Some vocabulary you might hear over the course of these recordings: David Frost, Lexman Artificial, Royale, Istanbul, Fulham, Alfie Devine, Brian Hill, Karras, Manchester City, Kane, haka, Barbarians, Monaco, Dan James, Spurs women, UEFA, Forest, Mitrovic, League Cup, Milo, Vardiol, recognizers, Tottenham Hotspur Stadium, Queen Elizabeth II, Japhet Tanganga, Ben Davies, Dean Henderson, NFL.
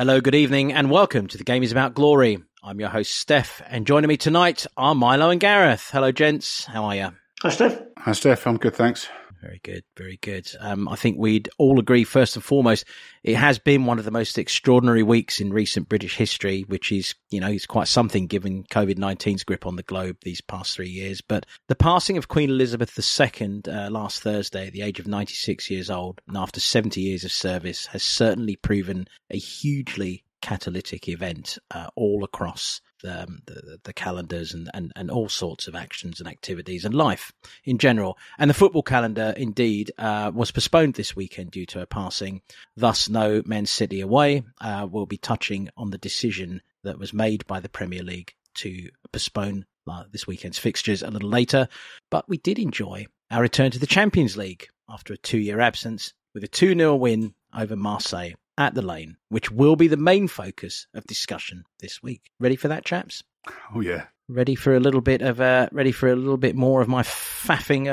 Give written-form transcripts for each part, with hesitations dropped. Hello, good evening, and welcome to The Game is About Glory. I'm your host, Steph, and joining me tonight are Milo and Gareth. Hello, gents. How are you? Hi, Steph. Hi, Steph. I'm good, thanks. Very good, very good. I think we'd all agree, first and foremost, it has been one of the most extraordinary weeks in recent British history, which is, you know, it's quite something given COVID-19's grip on the globe these past 3 years. But the passing of Queen Elizabeth II last Thursday at the age of 96 years old, and after 70 years of service, has certainly proven a hugely catalytic event all across the calendars and all sorts of actions and activities and life in general. And the football calendar, indeed, was postponed this weekend due to her passing. Thus, no Man City away. We'll be touching on the decision that was made by the Premier League to postpone this weekend's fixtures a little later. But we did enjoy our return to the Champions League after a 2-year absence with a 2-0 win over Marseille at the Lane, which will be the main focus of discussion this week. Ready for that, chaps? Oh yeah. Ready for a little bit more of my faffing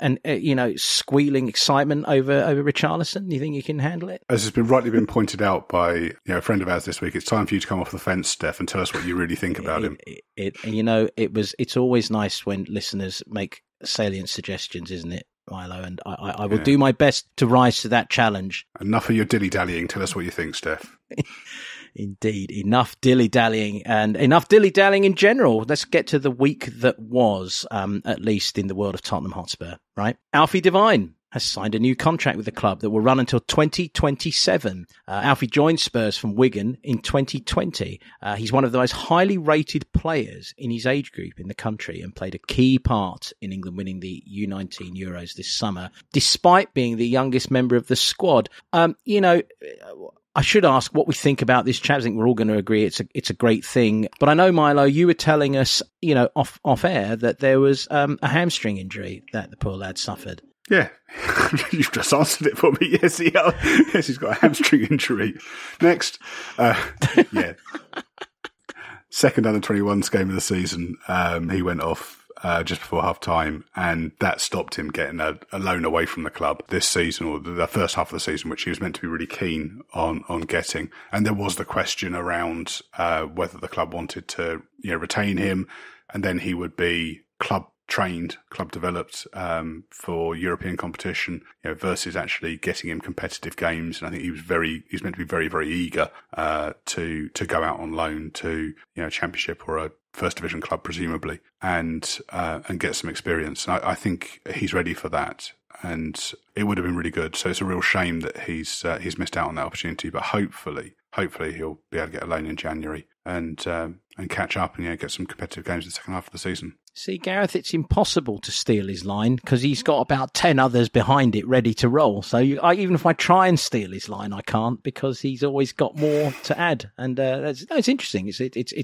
and you know, squealing excitement over Richarlison? You think you can handle it? As has been rightly been pointed out by a friend of ours this week, it's time for you to come off the fence, Steph, and tell us what you really think about him. It's always nice when listeners make salient suggestions, isn't it, Milo? And I will do my best to rise to that challenge. Enough of your dilly-dallying. Tell us what you think, Steph. Indeed. Enough dilly-dallying and enough dilly-dallying in general. Let's get to the week that was, at least in the world of Tottenham Hotspur, right? Alfie Devine has signed a new contract with the club that will run until 2027. Alfie joined Spurs from Wigan in 2020. He's one of the most highly rated players in his age group in the country and played a key part in England winning the U19 Euros this summer, despite being the youngest member of the squad. I should ask what we think about this, chaps. I think we're all going to agree it's a great thing. But I know, Milo, you were telling us, off air that there was a hamstring injury that the poor lad suffered. Yeah, you've just answered it for me. Yes, yes, he's got a hamstring injury. Next. Second under 21s game of the season. He went off just before half time, and that stopped him getting a loan away from the club this season, or the first half of the season, which he was meant to be really keen on getting. And there was the question around whether the club wanted to retain him, and then he would be club developed for European competition, versus actually getting him competitive games. And I think he's meant to be very, very eager to go out on loan to a Championship or a First Division club, presumably, and get some experience. And I think he's ready for that, and it would have been really good. So it's a real shame that he's missed out on that opportunity. But hopefully he'll be able to get a loan in January and catch up and get some competitive games in the second half of the season. See, Gareth, it's impossible to steal his line because he's got about 10 others behind it ready to roll. So even if I try and steal his line, I can't because he's always got more to add. And it's interesting. It's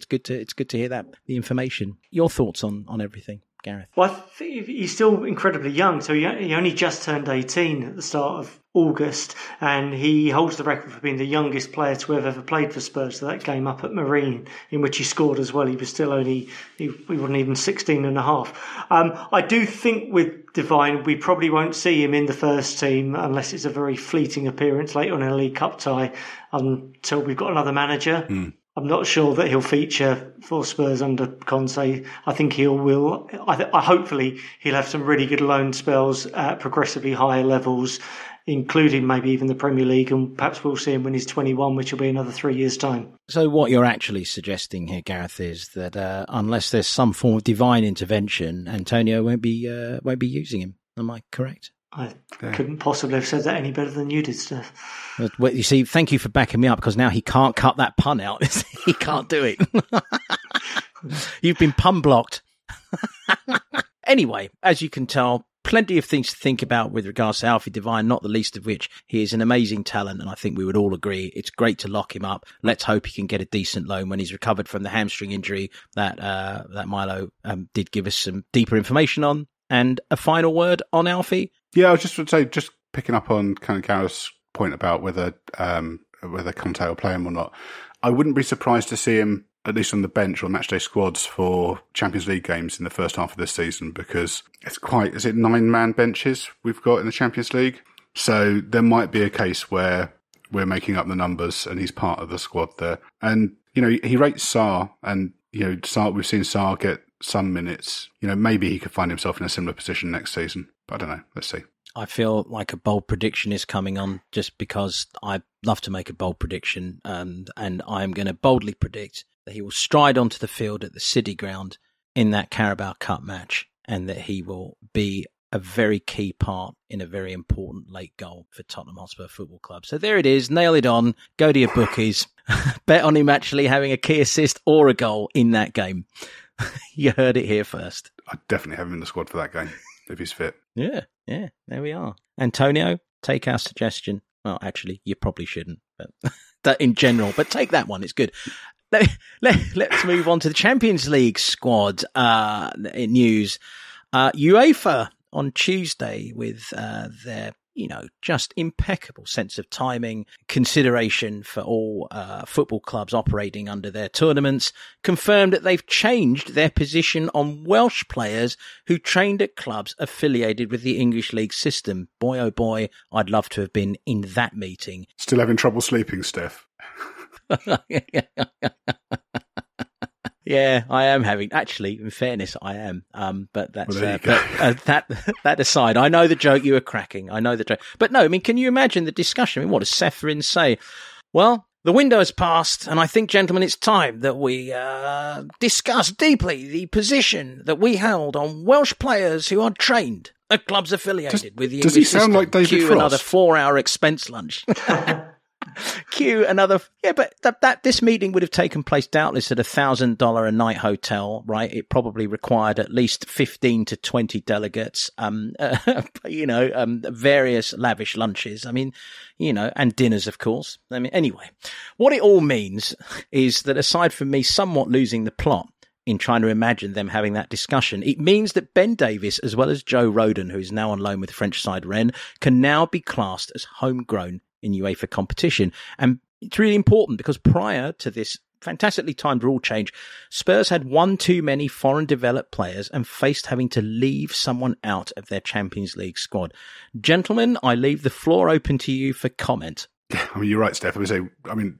good to hear that the information. Your thoughts on everything, Gareth? Well, I think he's still incredibly young. So he only just turned 18 at the start of August, and he holds the record for being the youngest player to have ever played for Spurs. So that game up at Marine, in which he scored as well, he was still only, he wasn't even 16 and a half. I do think with Devine, we probably won't see him in the first team unless it's a very fleeting appearance late on in a League Cup tie until we've got another manager. Mm. I'm not sure that he'll feature for Spurs under Conte. I think hopefully he'll have some really good loan spells at progressively higher levels, including maybe even the Premier League, and perhaps we'll see him when he's 21, which will be another 3 years' time. So what you're actually suggesting here, Gareth, is that unless there's some form of divine intervention, Antonio won't be using him. Am I correct? I couldn't possibly have said that any better than you did, Steph. Well, you see, thank you for backing me up, because now he can't cut that pun out. He can't do it. You've been pun blocked. Anyway, as you can tell, plenty of things to think about with regards to Alfie Devine, not the least of which he is an amazing talent, and I think we would all agree it's great to lock him up. Let's hope he can get a decent loan when he's recovered from the hamstring injury that Milo did give us some deeper information on. And a final word on Alfie? Yeah, I was just going to say, just picking up on kind of Karras' point about whether Kante will play him or not, I wouldn't be surprised to see him at least on the bench or matchday squads for Champions League games in the first half of this season, because is it 9-man benches we've got in the Champions League? So there might be a case where we're making up the numbers, and he's part of the squad there. And, you know, he rates Sarr, and, you know, Sarr, we've seen Sarr get some minutes. You know, maybe he could find himself in a similar position next season, but I don't know. Let's see. I feel like a bold prediction is coming on just because I love to make a bold prediction, and I'm going to boldly predict that he will stride onto the field at the City Ground in that Carabao Cup match, and that he will be a very key part in a very important late goal for Tottenham Hotspur Football Club. So there it is. Nail it on. Go to your bookies. Bet on him actually having a key assist or a goal in that game. You heard it here first. I definitely have him in the squad for that game if he's fit. Yeah, there we are. Antonio, take our suggestion. Well, actually, you probably shouldn't, but in general, but take that one. It's good. Let's move on to the Champions League squad news. UEFA on Tuesday with their, you know, just impeccable sense of timing, consideration for all football clubs operating under their tournaments, confirmed that they've changed their position on Welsh players who trained at clubs affiliated with the English league system. Boy, oh boy, I'd love to have been in that meeting. Still having trouble sleeping, Steph. Yeah, I am having. Actually, in fairness, I am. But that's that aside. I know the joke you were cracking. I know the joke. But no, I mean, can you imagine the discussion? I mean, what does Seferin say? Well, the window has passed, and I think, gentlemen, it's time that we discuss deeply the position that we held on Welsh players who are trained at clubs affiliated with the English system. Does he sound like David Frost? Another 4-hour expense lunch. Cue another, yeah, but that this meeting would have taken place doubtless at $1,000 a night hotel, right? It probably required at least 15 to 20 delegates, you know, various lavish lunches. I mean, you know, and dinners, of course. I mean, anyway, what it all means is that aside from me somewhat losing the plot in trying to imagine them having that discussion, it means that Ben Davies, as well as Joe Roden, who is now on loan with the French side Rennes, can now be classed as homegrown in UEFA competition. And it's really important because prior to this fantastically timed rule change, Spurs had one too many foreign developed players and faced having to leave someone out of their Champions League squad. Gentlemen, I leave the floor open to you for comment. I mean, you're right, Steph. I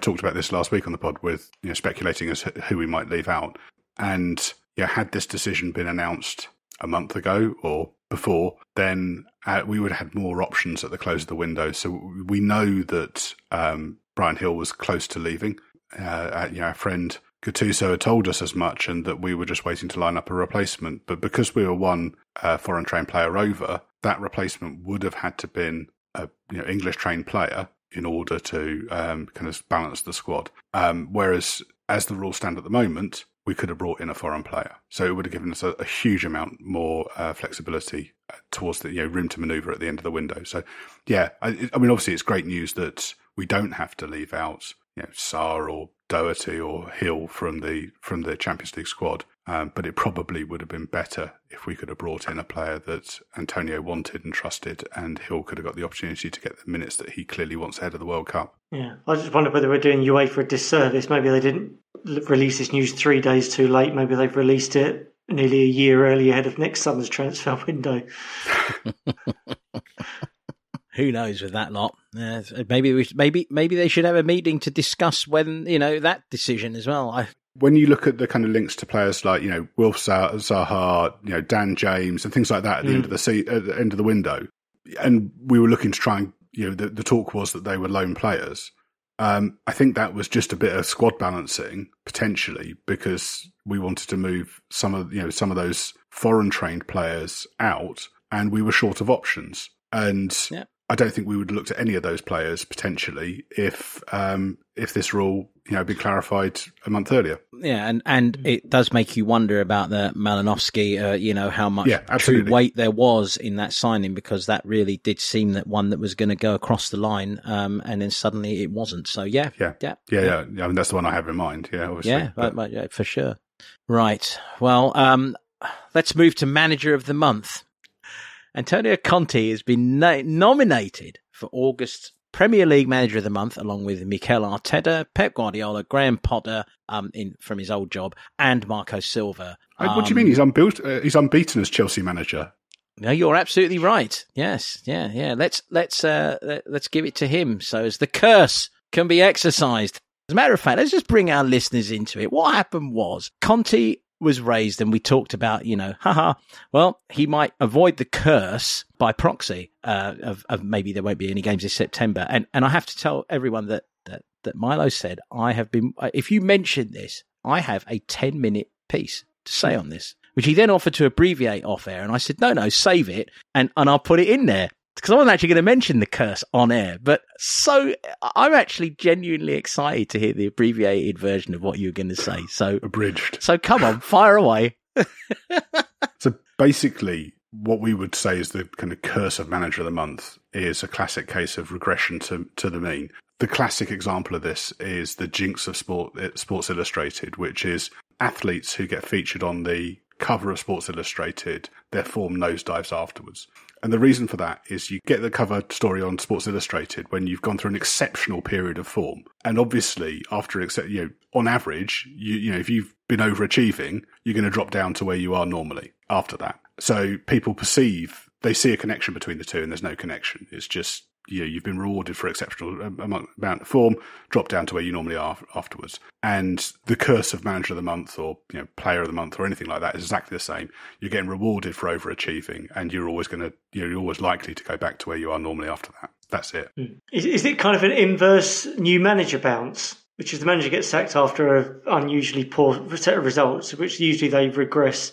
talked about this last week on the pod with, you know, speculating as who we might leave out. And yeah, had this decision been announced a month ago or before, then we would have had more options at the close of the window. So we know that Brian Hill was close to leaving. You know, our friend Gattuso had told us as much, and that we were just waiting to line up a replacement. But because we were one foreign trained player over, that replacement would have had to been a, you know, English trained player in order to kind of balance the squad. Whereas as the rules stand at the moment, we could have brought in a foreign player. So it would have given us a huge amount more flexibility towards the, you know, room to manoeuvre at the end of the window. So, yeah, I mean, obviously it's great news that we don't have to leave out, you know, Sarr or Doherty or Hill from the Champions League squad. But it probably would have been better if we could have brought in a player that Antonio wanted and trusted, and Hill could have got the opportunity to get the minutes that he clearly wants ahead of the World Cup. Yeah, I just wondered whether we're doing UEFA a disservice. Maybe they didn't release this news 3 days too late. Maybe they've released it nearly a year early ahead of next summer's transfer window. Who knows with that lot? Maybe they should have a meeting to discuss when, you know, that decision as well. When you look at the kind of links to players like, you know, Wilf Zaha, you know, Dan James and things like that at the end of the window, and we were looking to try and, you know, the talk was that they were loan players. I think that was just a bit of squad balancing potentially, because we wanted to move some of those foreign trained players out, and we were short of options. And yeah, I don't think we would have looked at any of those players potentially if this rule, you know, had been clarified a month earlier. Yeah, and it does make you wonder about the Malinowski, you know, how much true weight there was in that signing, because that really did seem that one that was going to go across the line, and then suddenly it wasn't. So yeah. I mean, that's the one I have in mind. Yeah, obviously. Yeah, but yeah, for sure. Right. Well, let's move to Manager of the Month. Antonio Conte has been nominated for August's Premier League Manager of the Month, along with Mikel Arteta, Pep Guardiola, Graham Potter from his old job, and Marco Silva. What do you mean he's unbeaten as Chelsea manager? No, you're absolutely right. Yes, yeah. Let's give it to him so as the curse can be exercised. As a matter of fact, let's just bring our listeners into it. What happened was Conte was raised, and we talked about, you know, well, he might avoid the curse by proxy of maybe there won't be any games this September. And I have to tell everyone that Milo said, I have been. If you mention this, I have a 10-minute piece to say on this, which he then offered to abbreviate off air. And I said, no, save it and I'll put it in there, because I wasn't actually going to mention the curse on air. But so I'm actually genuinely excited to hear the abbreviated version of what you're going to say. So abridged. So come on, fire away. So basically what we would say is the kind of curse of manager of the month is a classic case of regression to the mean. The classic example of this is the jinx of Sports Illustrated, which is athletes who get featured on the cover of Sports Illustrated, their form nosedives afterwards. And the reason for that is you get the cover story on Sports Illustrated when you've gone through an exceptional period of form. And obviously, after on average, you know, if you've been overachieving, you're going to drop down to where you are normally after that. So people perceive, they see a connection between the two, and there's no connection. It's just, you know, you've been rewarded for exceptional amount of form, drop down to where you normally are afterwards. And the curse of manager of the month or, you know, player of the month or anything like that is exactly the same. You're getting rewarded for overachieving, and you're always likely to go back to where you are normally after that. That's it. Is it kind of an inverse new manager bounce, which is the manager gets sacked after an unusually poor set of results, which usually they regress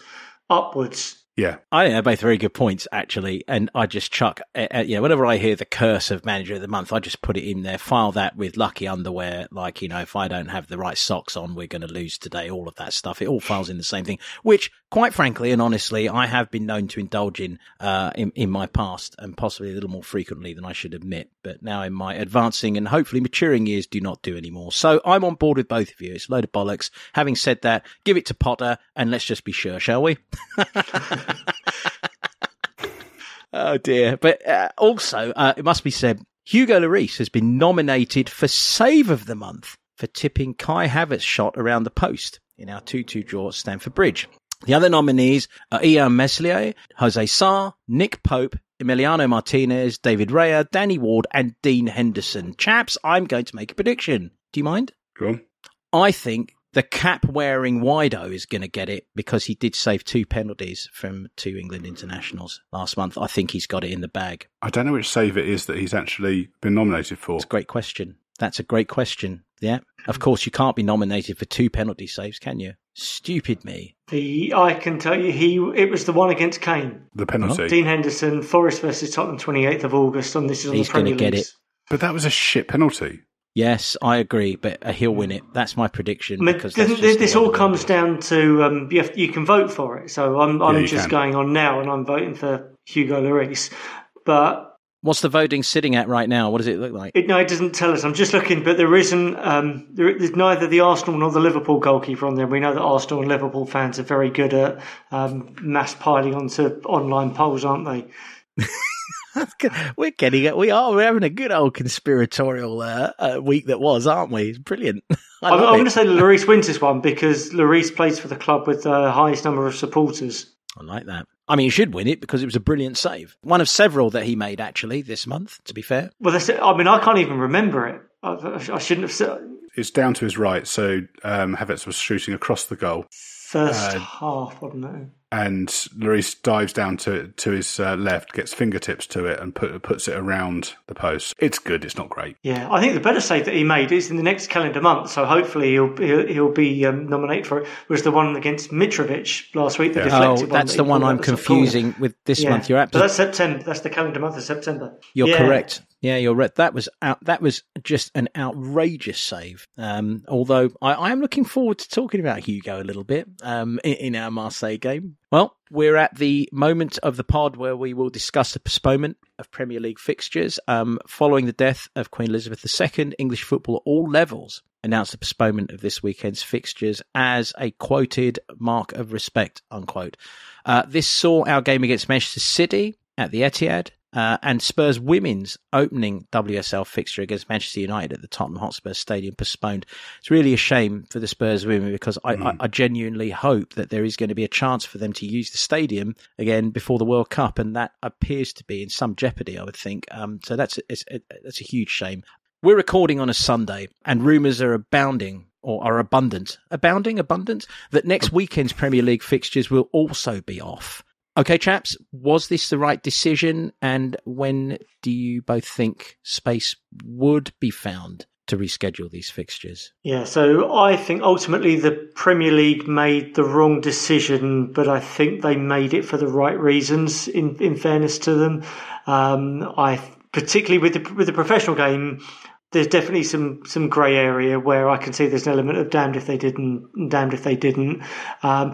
upwards? Yeah, I think they're both very good points, actually. And I just chuck, whenever I hear the curse of manager of the month, I just put it in there, file that with lucky underwear. Like, you know, if I don't have the right socks on, we're going to lose today. All of that stuff. It all files in the same thing, which, quite frankly and honestly, I have been known to indulge in my past, and possibly a little more frequently than I should admit. But now in my advancing and hopefully maturing years, do not do anymore. So I'm on board with both of you. It's a load of bollocks. Having said that, give it to Potter and let's just be sure, shall we? Oh dear. But also, it must be said, Hugo Lloris has been nominated for Save of the Month for tipping Kai Havertz's shot around the post in our 2-2 draw at Stamford Bridge. The other nominees are Ian Meslier, Jose Sarr, Nick Pope, Emiliano Martinez, David Raya, Danny Ward and Dean Henderson. Chaps, I'm going to make a prediction. Do you mind? Go on. I think the cap-wearing Wido is going to get it because he did save two penalties from two England internationals last month. I think he's got it in the bag. I don't know which save it is that he's actually been nominated for. That's a great question. Yeah. Of course, you can't be nominated for two penalty saves, can you? Stupid me. I can tell you, it was the one against Kane. The penalty. Oh. Dean Henderson, Forest versus Tottenham, 28th of August. On this is on the Premier League. He's going to get it. But that was a shit penalty. Yes, I agree, but he'll win it. That's my prediction. I mean, this all comes down to you can vote for it. So I'm just going on now, and I'm voting for Hugo Lloris. But what's the voting sitting at right now? What does it look like? It doesn't tell us. I'm just looking, but there isn't. There's neither the Arsenal nor the Liverpool goalkeeper on there. We know that Arsenal and Liverpool fans are very good at mass piling onto online polls, aren't they? We're having a good old conspiratorial week that was, aren't we? It's brilliant. I'm going to say Lloris wins this one because Lloris plays for the club with the highest number of supporters. I like that. I mean, he should win it because it was a brilliant save. One of several that he made, actually, this month, to be fair. Well, that's it. I mean, I can't even remember it. I shouldn't have said. It's down to his right. So Havertz was shooting across the goal. First half, wasn't it? And Lloris dives down to his left, gets fingertips to it and puts it around the post. It's good. It's not great. Yeah, I think the better save that he made is in the next calendar month. So hopefully he'll be nominated for it. Was the one against Mitrovic last week? The deflected one. That's the one I'm confusing with this month. You're absolutely. But that's September. That's the calendar month of September. You're correct. Yeah, you're right. That was just an outrageous save. Although I am looking forward to talking about Hugo a little bit in our Marseille game. Well, we're at the moment of the pod where we will discuss the postponement of Premier League fixtures. Following the death of Queen Elizabeth II, English football at all levels announced the postponement of this weekend's fixtures as a quoted mark of respect, unquote. This saw our game against Manchester City at the Etihad. And Spurs women's opening WSL fixture against Manchester United at the Tottenham Hotspur Stadium postponed. It's really a shame for the Spurs women because I genuinely hope that there is going to be a chance for them to use the stadium again before the World Cup, and that appears to be in some jeopardy, I would think. So that's a huge shame. We're recording on a Sunday, and rumours are abounding. Or are abundant, that next weekend's Premier League fixtures will also be off. Okay, chaps, was this the right decision? And when do you both think space would be found to reschedule these fixtures? Yeah, so I think ultimately the Premier League made the wrong decision, but I think they made it for the right reasons, in fairness to them. Particularly with the professional game, there's definitely some grey area where I can see there's an element of damned if they did and damned if they didn't. I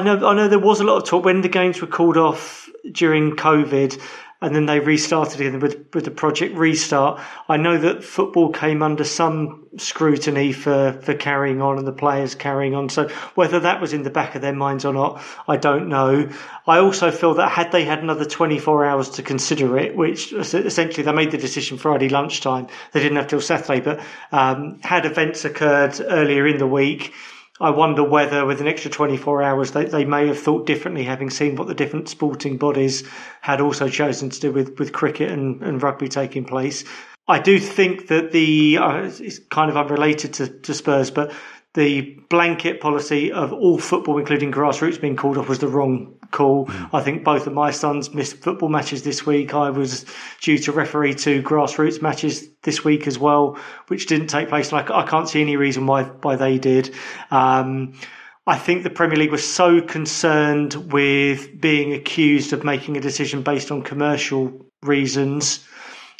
know there was a lot of talk when the games were called off during COVID, and then they restarted again with the Project Restart. I know that football came under some scrutiny for carrying on and the players carrying on. So whether that was in the back of their minds or not, I don't know. I also feel that had they had another 24 hours to consider it, which essentially they made the decision Friday lunchtime, they didn't have till Saturday, but had events occurred earlier in the week, I wonder whether with an extra 24 hours they may have thought differently, having seen what the different sporting bodies had also chosen to do with cricket and rugby taking place. I do think that it's kind of unrelated to Spurs, but the blanket policy of all football, including grassroots, being called off was the wrong call. I think both of my sons missed football matches this week. I was due to referee two grassroots matches this week as well, which didn't take place. And I can't see any reason why they did. I think the Premier League was so concerned with being accused of making a decision based on commercial reasons,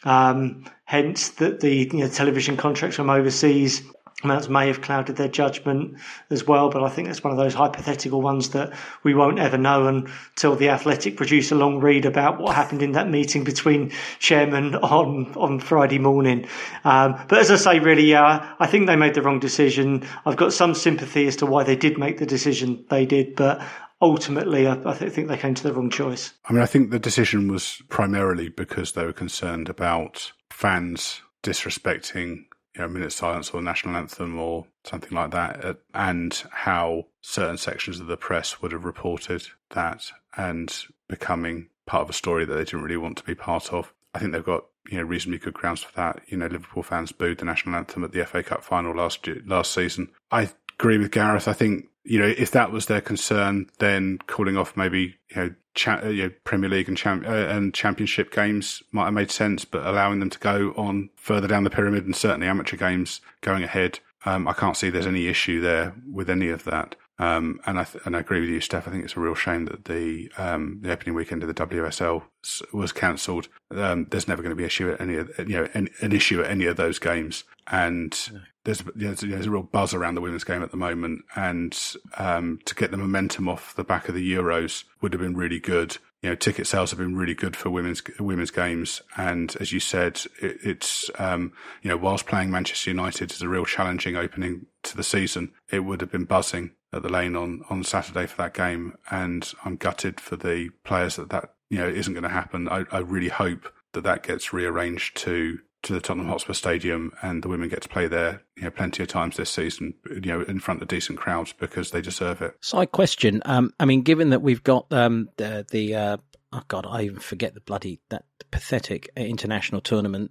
hence that the television contracts from overseas amounts may have clouded their judgment as well, but I think that's one of those hypothetical ones that we won't ever know until The Athletic produce a long read about what happened in that meeting between chairmen on Friday morning. But as I say, really, yeah, I think they made the wrong decision. I've got some sympathy as to why they did make the decision they did, but ultimately, I think they came to the wrong choice. I mean, I think the decision was primarily because they were concerned about fans disrespecting a minute silence or national anthem or something like that, and how certain sections of the press would have reported that and becoming part of a story that they didn't really want to be part of. I think they've got reasonably good grounds for that. Liverpool fans booed the national anthem at the FA Cup final last season. I agree with Gareth. I think if that was their concern, then calling off maybe Premier League and Championship games might have made sense, but allowing them to go on further down the pyramid and certainly amateur games going ahead, I can't see there's any issue there with any of that. And I agree with you, Steph. I think it's a real shame that the opening weekend of the WSL was cancelled. There's never going to be an issue at any of those games. And there's a real buzz around the women's game at the moment. And to get the momentum off the back of the Euros would have been really good. Ticket sales have been really good for women's games, and as you said, it's whilst playing Manchester United is a real challenging opening to the season, it would have been buzzing at the Lane on Saturday for that game, and I'm gutted for the players that isn't going to happen. I really hope that gets rearranged to the Tottenham Hotspur Stadium, and the women get to play there plenty of times this season, in front of decent crowds, because they deserve it. Side question. I mean, given that we've got I even forget that pathetic international tournament,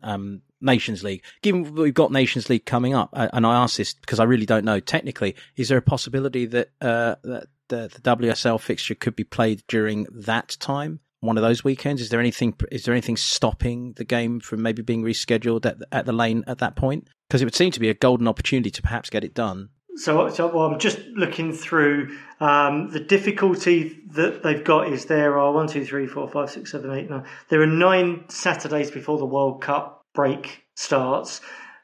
Nations League. Given we've got Nations League coming up, and I ask this because I really don't know technically, is there a possibility that the WSL fixture could be played during that time? One of those weekends? Is there anything stopping the game from maybe being rescheduled at the Lane at that point? Because it would seem to be a golden opportunity to perhaps get it done. So I'm just looking through the difficulty that they've got is there are 1, 2, 3, 4, 5, 6, 7, 8, 9. There are 9 Saturdays before the World Cup break starts.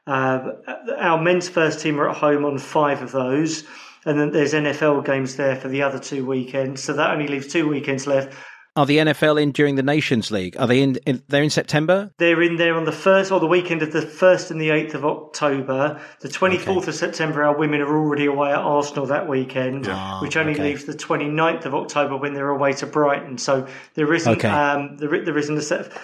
Our men's first team are at home on 5 of those, and then there's NFL games there for the other 2 weekends. So that only leaves 2 weekends left. Are the NFL in during the Nations League? Are they in? They're in September? They're in there on the first, or the weekend of the 1st and the 8th of October. The 24th of September, our women are already away at Arsenal that weekend, which only leaves the 29th of October when they're away to Brighton. So there isn't there isn't a set of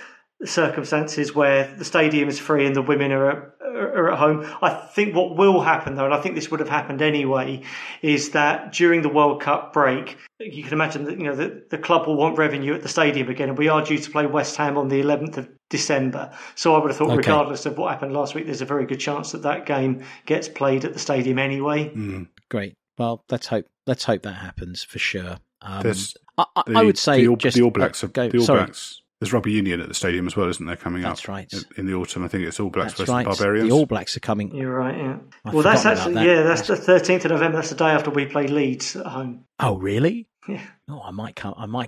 circumstances where the stadium is free and the women are at home. I think what will happen, though, and I think this would have happened anyway, is that during the World Cup break, you can imagine that, you know, the club will want revenue at the stadium again, and we are due to play West Ham on the 11th of December. So I would have thought, regardless of what happened last week, there's a very good chance that that game gets played at the stadium anyway. Great. Well, let's hope that happens for sure. I would say the All Blacks. There's rugby union at the stadium as well, isn't there, coming up in the autumn? I think it's All Blacks versus Barbarians. The All Blacks are coming. You're right, yeah. Well, that's actually, that's the 13th of November. That's the day after we play Leeds at home. Oh, really? Yeah. Oh, I might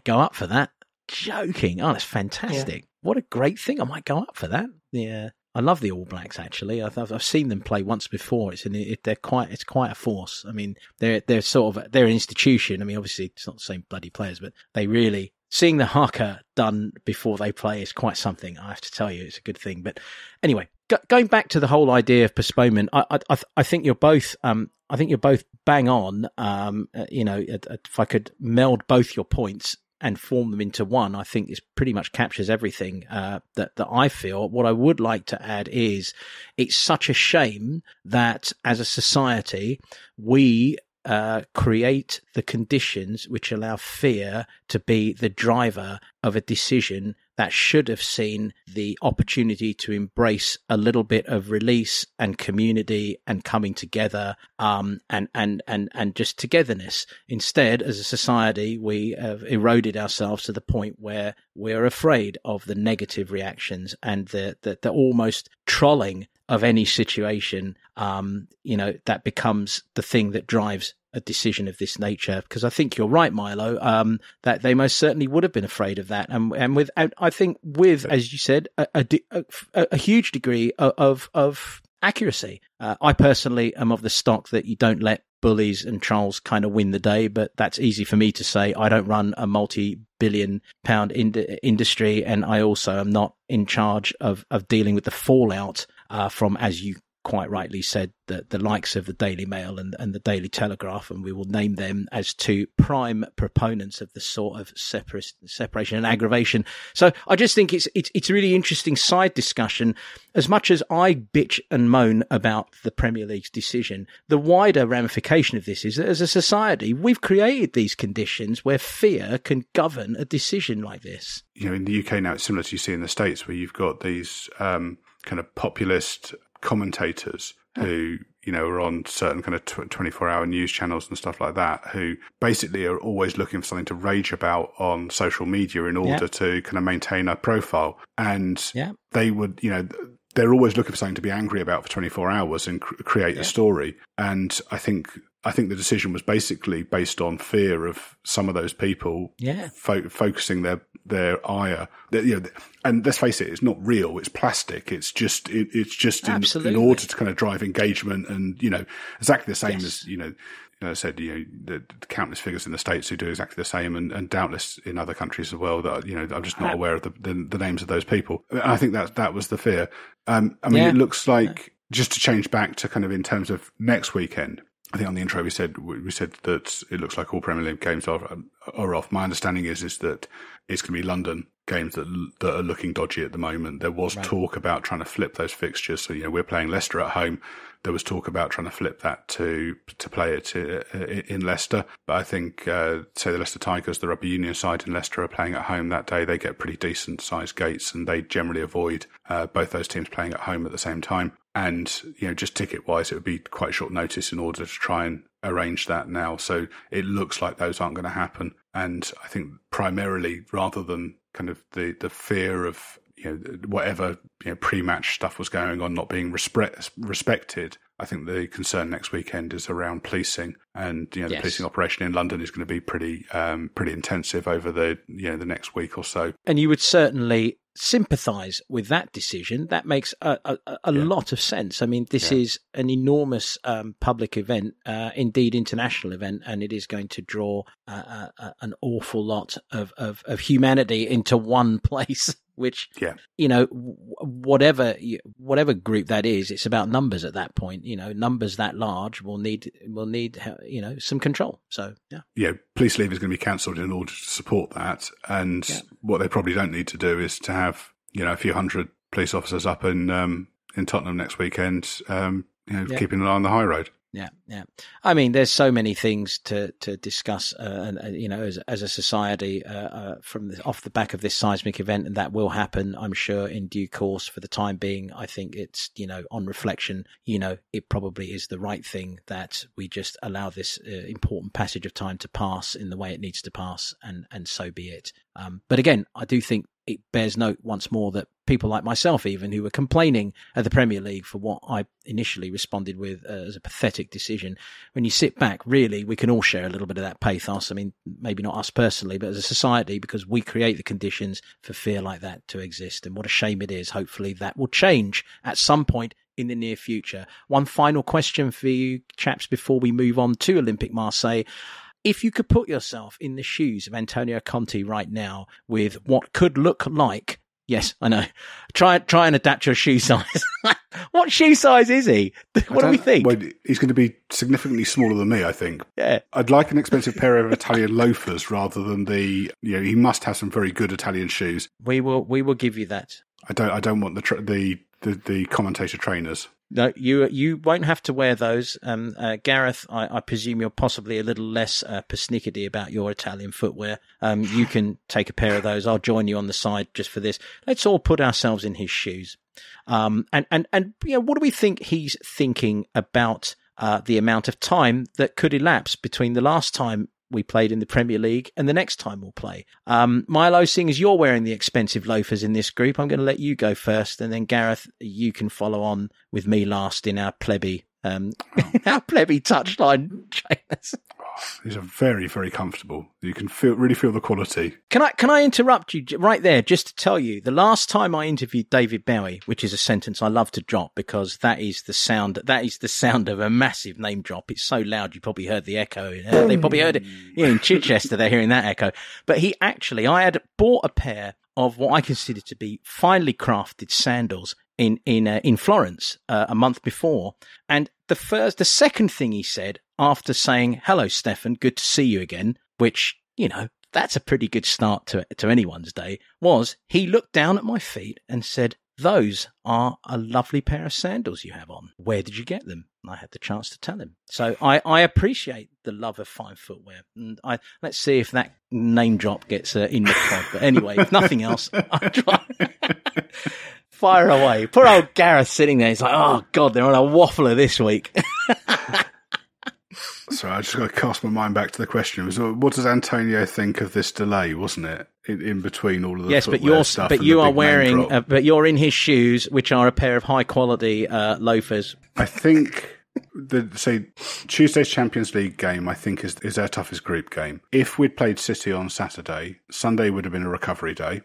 go up for that. Joking. Oh, that's fantastic. Yeah. What a great thing. I might go up for that. Yeah. I love the All Blacks, actually. I've seen them play once before. It's quite a force. I mean, they're an institution. I mean, obviously, it's not the same bloody players, but they really... Seeing the haka done before they play is quite something, I have to tell you. It's a good thing. But anyway, going back to the whole idea of postponement, I think you're both bang on. If I could meld both your points and form them into one, I think it pretty much captures everything that I feel. What I would like to add is it's such a shame that as a society we create the conditions which allow fear to be the driver of a decision that should have seen the opportunity to embrace a little bit of release and community and coming together and just togetherness. Instead, as a society, we have eroded ourselves to the point where we're afraid of the negative reactions and the almost trolling of any situation, that becomes the thing that drives a decision of this nature. Because I think you're right, Milo, that they most certainly would have been afraid of that. And I think, as you said, a huge degree of accuracy. I personally am of the stock that you don't let bullies and trolls kind of win the day, but that's easy for me to say. I don't run a multi-billion-pound industry, and I also am not in charge of dealing with the fallout from, as you quite rightly said, the likes of the Daily Mail and the Daily Telegraph, and we will name them as two prime proponents of the sort of separation and aggravation. So I just think it's a really interesting side discussion. As much as I bitch and moan about the Premier League's decision, the wider ramification of this is that as a society, we've created these conditions where fear can govern a decision like this. You know, in the UK now, it's similar to you see in the States, where you've got these kind of populist commentators who, you know, are on certain kind of 24-hour news channels and stuff like that, who basically are always looking for something to rage about on social media in order to kind of maintain a profile. And they would, you know, they're always looking for something to be angry about for 24 hours and create a story. And I think the decision was basically based on fear of some of those people focusing their ire. And let's face it, it's not real. It's plastic. It's just in order to kind of drive engagement, and you know exactly the same as I said, the countless figures in the States who do exactly the same, and doubtless in other countries as well. That I'm just not aware of the names of those people. And I think that was the fear. It looks like, just to change back to kind of in terms of next weekend, I think on the intro we said that it looks like all Premier League games are off. My understanding is that it's going to be London games that are looking dodgy at the moment. There was talk about trying to flip those fixtures. So, you know, we're playing Leicester at home. There was talk about trying to flip that to play it in Leicester. But I think, say, the Leicester Tigers, the rugby union side in Leicester, are playing at home that day. They get pretty decent-sized gates, and they generally avoid both those teams playing at home at the same time. And, you know, just ticket-wise, it would be quite short notice in order to try and arrange that now. So it looks like those aren't going to happen. And I think primarily, rather than kind of the fear of, you know, whatever, you know, pre-match stuff was going on not being respected, I think the concern next weekend is around policing, and you know the policing operation in London is going to be pretty intensive over the next week or so. And you would certainly sympathise with that decision. That makes a lot of sense. I mean, this is an enormous public event, indeed international event, and it is going to draw an awful lot of humanity into one place. Which, you know, whatever group that is, it's about numbers at that point. You know, numbers that large will need you know, some control. So police leave is going to be cancelled in order to support that. And what they probably don't need to do is to have, you know, a few hundred police officers up in Tottenham next weekend, keeping an eye on the high road. Yeah. I mean, there's so many things to discuss, and you know, as a society, from off the back of this seismic event, and that will happen, I'm sure, in due course. For the time being, I think it's, you know, on reflection, you know, it probably is the right thing that we just allow this important passage of time to pass in the way it needs to pass, and so be it. But again, I do think it bears note once more that people like myself, even, who were complaining at the Premier League for what I initially responded with as a pathetic decision, when you sit back, really, we can all share a little bit of that pathos. I mean, maybe not us personally, but as a society, because we create the conditions for fear like that to exist. And what a shame it is. Hopefully that will change at some point in the near future. One final question for you, chaps, before we move on to Olympic Marseille. If you could put yourself in the shoes of Antonio Conte right now with what could look like, yes, I know, try and adapt your shoe size. What shoe size is he? What do we think? Well, he's going to be significantly smaller than me, I think. Yeah. I'd like an expensive pair of Italian loafers rather than the, you know, he must have some very good Italian shoes. We will give you that. I don't want the commentator trainers. No, you won't have to wear those. Gareth, I presume you're possibly a little less persnickety about your Italian footwear. You can take a pair of those. I'll join you on the side just for this. Let's all put ourselves in his shoes. And you know, what do we think he's thinking about the amount of time that could elapse between the last time we played in the Premier League and the next time we'll play? Milo, seeing as you're wearing the expensive loafers in this group, I'm going to let you go first, and then Gareth, you can follow on with me last in our plebby touchline trainers. These are very, very comfortable. You can really feel the quality. Can I interrupt you right there just to tell you, the last time I interviewed David Bowie, which is a sentence I love to drop because that is the sound of a massive name drop. It's so loud you probably heard the echo. They probably heard it in Chichester. They're hearing that echo. But he actually, I had bought a pair of what I consider to be finely crafted sandals in Florence a month before, and the second thing he said after saying, "Hello, Stefan, good to see you again," which, you know, that's a pretty good start to anyone's day, was he looked down at my feet and said, "Those are a lovely pair of sandals you have on. Where did you get them?" And I had the chance to tell him. So I appreciate the love of fine footwear. And let's see if that name drop gets in the pod. But anyway, if nothing else, I'll try. Fire away. Poor old Gareth sitting there. He's like, "Oh, God, they're on a waffler this week." Sorry, I just got to cast my mind back to the question. So what does Antonio think of this delay, wasn't it? In between all of the stuff. But you are wearing, but you're in his shoes, which are a pair of high quality loafers. I think Tuesday's Champions League game, I think, is their toughest group game. If we'd played City on Saturday, Sunday would have been a recovery day.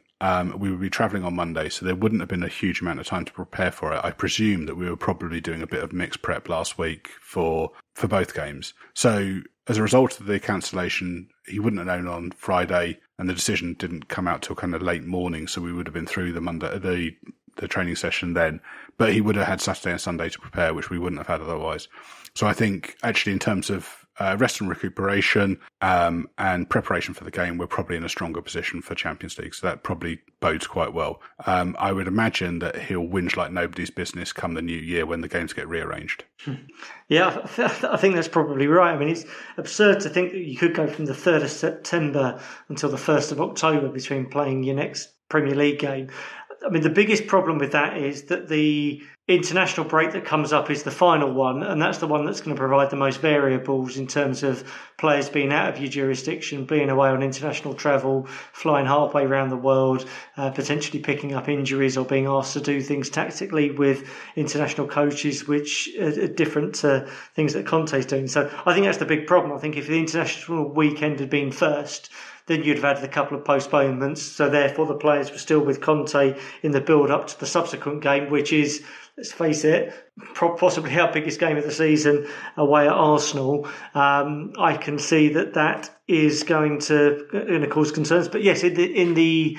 We would be travelling on Monday, so there wouldn't have been a huge amount of time to prepare for it. I presume that we were probably doing a bit of mixed prep last week for both games. So as a result of the cancellation, he wouldn't have known on Friday, and the decision didn't come out till kind of late morning, so we would have been through the Monday, the training session then. But he would have had Saturday and Sunday to prepare, which we wouldn't have had otherwise. So I think actually in terms of rest and recuperation and preparation for the game, we're probably in a stronger position for Champions League, so that probably bodes quite well. I would imagine that he'll whinge like nobody's business come the new year when the games get rearranged. Yeah, I think that's probably right. I mean, it's absurd to think that you could go from the 3rd of September until the 1st of October between playing your next Premier League game. I mean, the biggest problem with that is that the international break that comes up is the final one, and that's the one that's going to provide the most variables in terms of players being out of your jurisdiction, being away on international travel, flying halfway around the world, potentially picking up injuries or being asked to do things tactically with international coaches, which are different to things that Conte's doing. So I think that's the big problem. I think if the international weekend had been first, then you'd have had a couple of postponements. So therefore the players were still with Conte in the build-up to the subsequent game, which is, let's face it, possibly our biggest game of the season away at Arsenal. I can see that is going to cause concerns. But yes, in the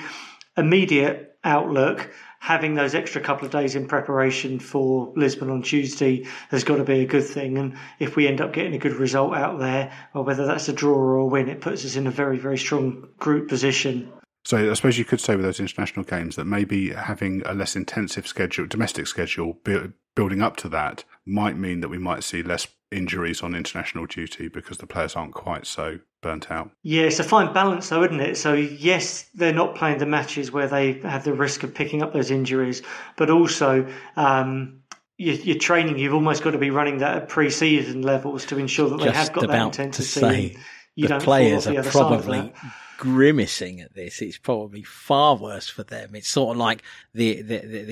immediate outlook, having those extra couple of days in preparation for Lisbon on Tuesday has got to be a good thing. And if we end up getting a good result out there, or whether that's a draw or a win, it puts us in a very, very strong group position. So I suppose you could say with those international games that maybe having a less intensive schedule, domestic schedule, building up to that might mean that we might see less injuries on international duty because the players aren't quite so burnt out. Yeah, it's a fine balance though, isn't it? So yes, they're not playing the matches where they have the risk of picking up those injuries, but also your training, you've almost got to be running that at pre-season levels to ensure that they just have got that intensity. The players are probably grimacing at this. It's probably far worse for them. It's sort of like the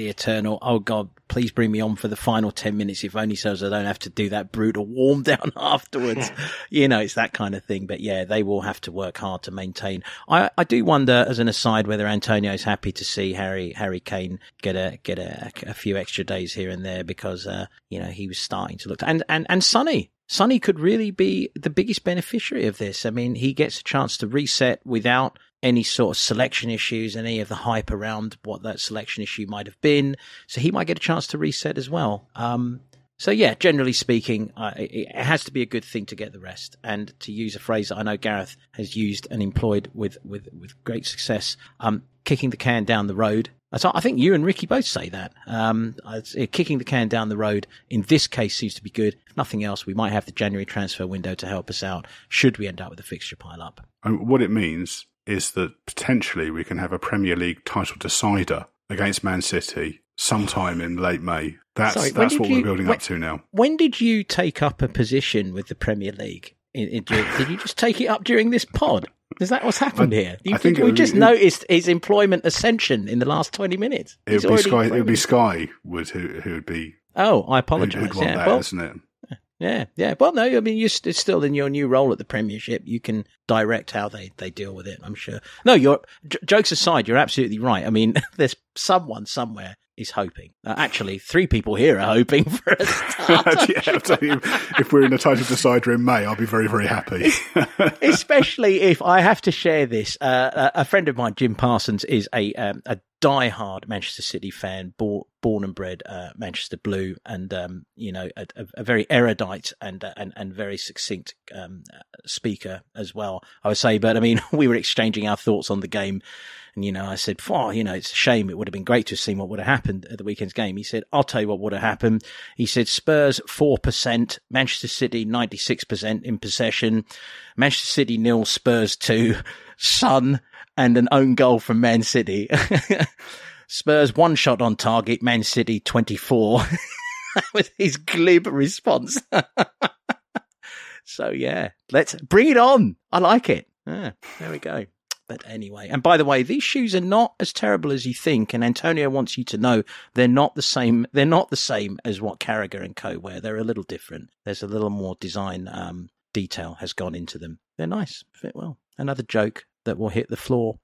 eternal, oh God, please bring me on for the final 10 minutes, if only so as I don't have to do that brutal warm down afterwards. It's that kind of thing. But yeah, they will have to work hard to maintain. I do wonder, as an aside, whether Antonio's happy to see Harry Kane get a few extra days here and there, because he was starting to look, and Sonny could really be the biggest beneficiary of this. I mean, he gets a chance to reset without any sort of selection issues, any of the hype around what that selection issue might have been. So he might get a chance to reset as well. So yeah, generally speaking, it has to be a good thing to get the rest. And to use a phrase that I know Gareth has used and employed with great success, kicking the can down the road. So I think you and Ricky both say that. Kicking the can down the road in this case seems to be good. If nothing else, we might have the January transfer window to help us out should we end up with a fixture pile-up. And what it means is that potentially we can have a Premier League title decider against Man City sometime in late May. That's what we're building up to now. When did you take up a position with the Premier League? Did you just take it up during this pod? Is that what's happened here? I think we noticed his employment ascension in the last 20 minutes. It would be Sky who would be... Oh, I apologise. Who'd want that, isn't it? Yeah. Well, no, I mean, it's still in your new role at the Premiership. You can direct how they deal with it, I'm sure. No, jokes aside, you're absolutely right. I mean, there's someone somewhere is hoping. Actually, three people here are hoping for a start. Yeah, I'll tell you, if we're in a title decider in May, I'll be very, very happy. Especially if I have to share this. A friend of mine, Jim Parsons, is a diehard Manchester City fan, born and bred Manchester Blue, and a very erudite and very succinct speaker as well, I would say. But I mean, we were exchanging our thoughts on the game, and I said, it's a shame. It would have been great to have seen what would have happened at the weekend's game. He said, I'll tell you what would have happened. He said, Spurs 4%, Manchester City 96% in possession, Manchester City 0, Spurs 2, Son and an own goal from Man City. Spurs 1 shot on target, Man City 24. That was his glib response. So yeah, let's bring it on. I like it. Yeah, there we go. But anyway, and by the way, these shoes are not as terrible as you think. And Antonio wants you to know they're not the same. They're not the same as what Carragher and co wear. They're a little different. There's a little more design detail has gone into them. They're nice. Fit well. Another joke that will hit the floor.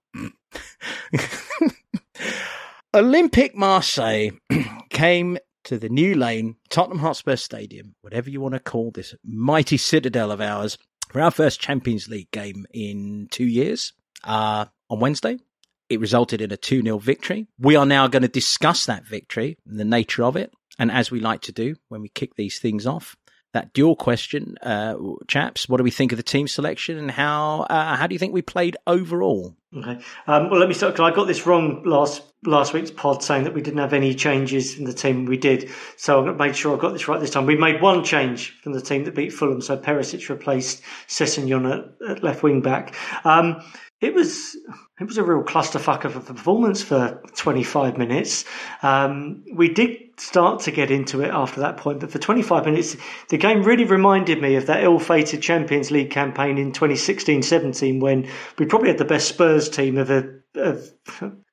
Olympique Marseille came to the new lane, Tottenham Hotspur Stadium, whatever you want to call this mighty citadel of ours, for our first Champions League game in 2 years on Wednesday. It resulted in a 2-0 victory. We are now going to discuss that victory and the nature of it. And as we like to do when we kick these things off, that dual question, chaps, what do we think of the team selection, and how do you think we played overall? Okay. Well, let me start, because I got this wrong last week's pod, saying that we didn't have any changes in the team. We did. So I'm going to make sure I got this right this time. We made one change from the team that beat Fulham. So Perisic replaced Sessegnon at left wing back. It was a real clusterfuck of a performance for 25 minutes. We did start to get into it after that point, but for 25 minutes, the game really reminded me of that ill-fated Champions League campaign in 2016-17 when we probably had the best Spurs team of a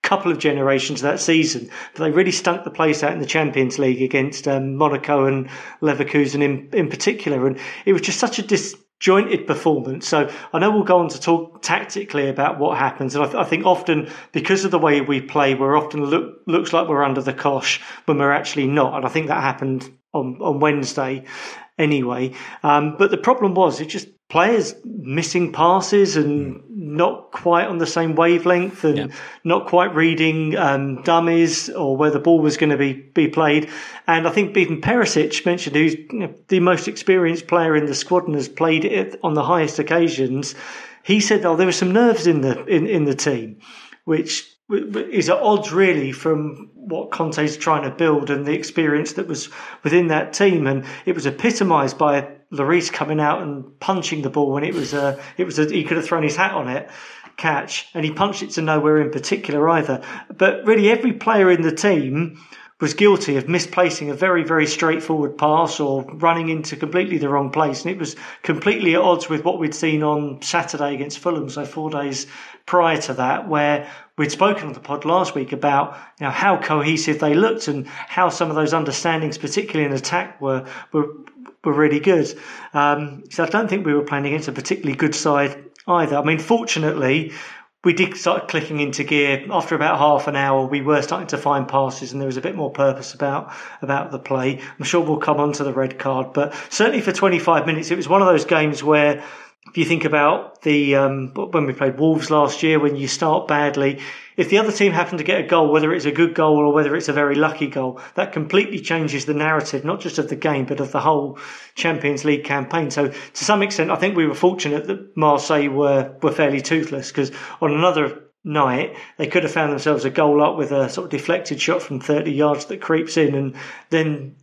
couple of generations that season, but they really stunk the place out in the Champions League against Monaco and Leverkusen in particular, and it was just such a disjointed performance. So I know we'll go on to talk tactically about what happens, and I think often because of the way we play, we're often looks like we're under the cosh when we're actually not, and I think that happened on Wednesday anyway. But the problem was it just players missing passes and not quite on the same wavelength and not quite reading dummies or where the ball was going to be played. And I think even Perisic mentioned, who's the most experienced player in the squad and has played it on the highest occasions, he said, "Oh, there were some nerves in the team," which is at odds really from what Conte's trying to build and the experience that was within that team. And it was epitomised by Lloris coming out and punching the ball when it was a he could have thrown his hat on it catch, and he punched it to nowhere in particular either. But really every player in the team was guilty of misplacing a very, very straightforward pass or running into completely the wrong place, and it was completely at odds with what we'd seen on Saturday against Fulham, so 4 days prior to that, where we'd spoken on the pod last week about how cohesive they looked and how some of those understandings, particularly in attack, were really good. So I don't think we were playing against a particularly good side either. I mean, fortunately, we did start clicking into gear. After about half an hour, we were starting to find passes and there was a bit more purpose about the play. I'm sure we'll come on to the red card, but certainly for 25 minutes, it was one of those games where, if you think about the when we played Wolves last year, when you start badly, if the other team happened to get a goal, whether it's a good goal or whether it's a very lucky goal, that completely changes the narrative, not just of the game, but of the whole Champions League campaign. So to some extent, I think we were fortunate that Marseille were fairly toothless, because on another night, they could have found themselves a goal up with a sort of deflected shot from 30 yards that creeps in, and then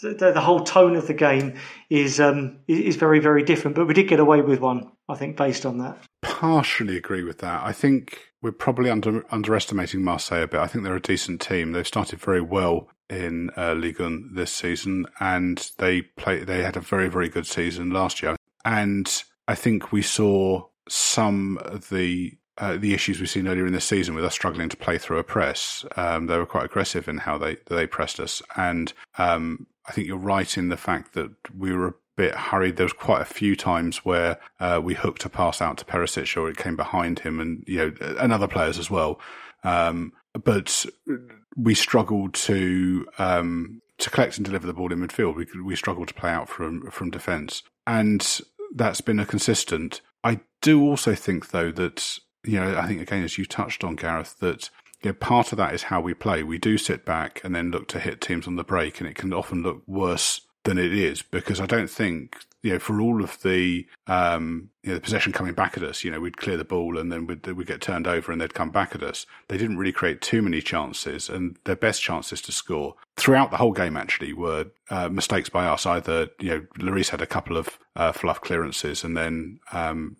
the whole tone of the game is very, very different. But we did get away with one, I think, based on that. Partially agree with that. I think we're probably underestimating Marseille a bit. I think they're a decent team. They've started very well in Ligue 1 this season, and they had a very, very good season last year. And I think we saw some of the issues we've seen earlier in the season with us struggling to play through a press. They were quite aggressive in how they pressed us. And I think you're right in the fact that we were a bit hurried. There was quite a few times where we hooked a pass out to Perisic or it came behind him and other players as well. But we struggled to collect and deliver the ball in midfield. We struggled to play out from defence. And that's been a consistent. I do also think, though, that I think, again, as you touched on, Gareth, that part of that is how we play. We do sit back and then look to hit teams on the break, and it can often look worse than it is, because I don't think, for all of the the possession coming back at us, we'd clear the ball and then we'd get turned over and they'd come back at us. They didn't really create too many chances, and their best chances to score throughout the whole game actually were mistakes by us. Either, Lloris had a couple of fluff clearances, and then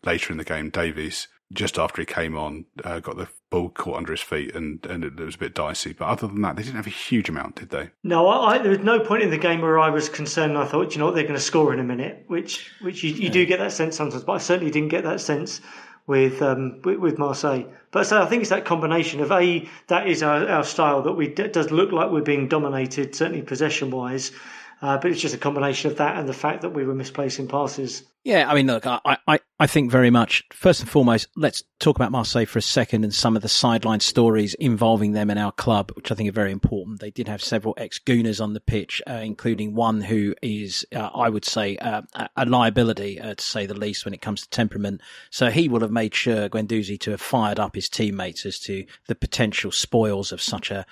later in the game, Davies, just after he came on, got the ball caught under his feet, and it was a bit dicey. But other than that, they didn't have a huge amount, did they? No, there was no point in the game where I was concerned. I thought, they're going to score in a minute, which you do get that sense sometimes. But I certainly didn't get that sense with Marseille. But so I think it's that combination of that is our style, that it does look like we're being dominated, certainly possession wise. But it's just a combination of that and the fact that we were misplacing passes. Yeah, I mean, look, I think very much, first and foremost, let's talk about Marseille for a second and some of the sideline stories involving them and our club, which I think are very important. They did have several ex-Gooners on the pitch, including one who is, I would say, a liability, to say the least, when it comes to temperament. So he will have made sure, Guendouzi, to have fired up his teammates as to the potential spoils of such a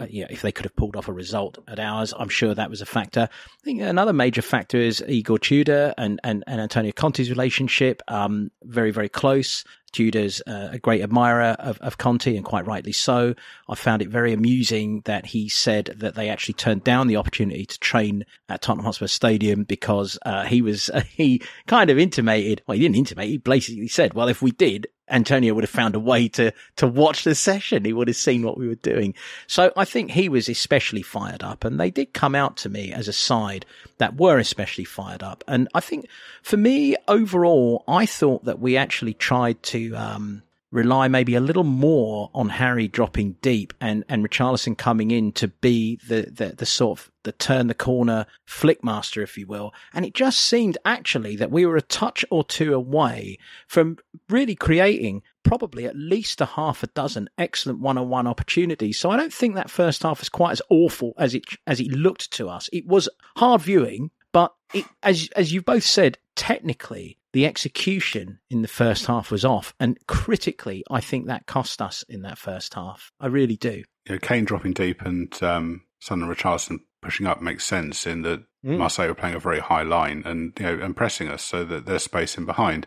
if they could have pulled off a result at ours. I'm sure that was a factor. I think another major factor is Igor Tudor and Antonio Conte's relationship, very, very close. Tudor's a great admirer of Conte, and quite rightly so. I found it very amusing that he said that they actually turned down the opportunity to train at Tottenham Hotspur Stadium because he kind of intimated, well, he didn't intimate, he basically said, well, if we did, Antonio would have found a way to watch the session. He would have seen what we were doing. So I think he was especially fired up, and they did come out to me as a side that were especially fired up. And I think for me overall, I thought that we actually tried to, rely maybe a little more on Harry dropping deep and Richarlison coming in to be the sort of the turn the corner flick master, if you will. And it just seemed actually that we were a touch or two away from really creating probably at least a half a dozen excellent one-on-one opportunities. So I don't think that first half was quite as awful as it looked to us. It was hard viewing, but it, as you both said, technically, the execution in the first half was off, and critically, I think that cost us in that first half. I really do. You know, Kane dropping deep and Son and Richarlison pushing up makes sense in that Marseille were playing a very high line and, you know, and pressing us so that there's space in behind.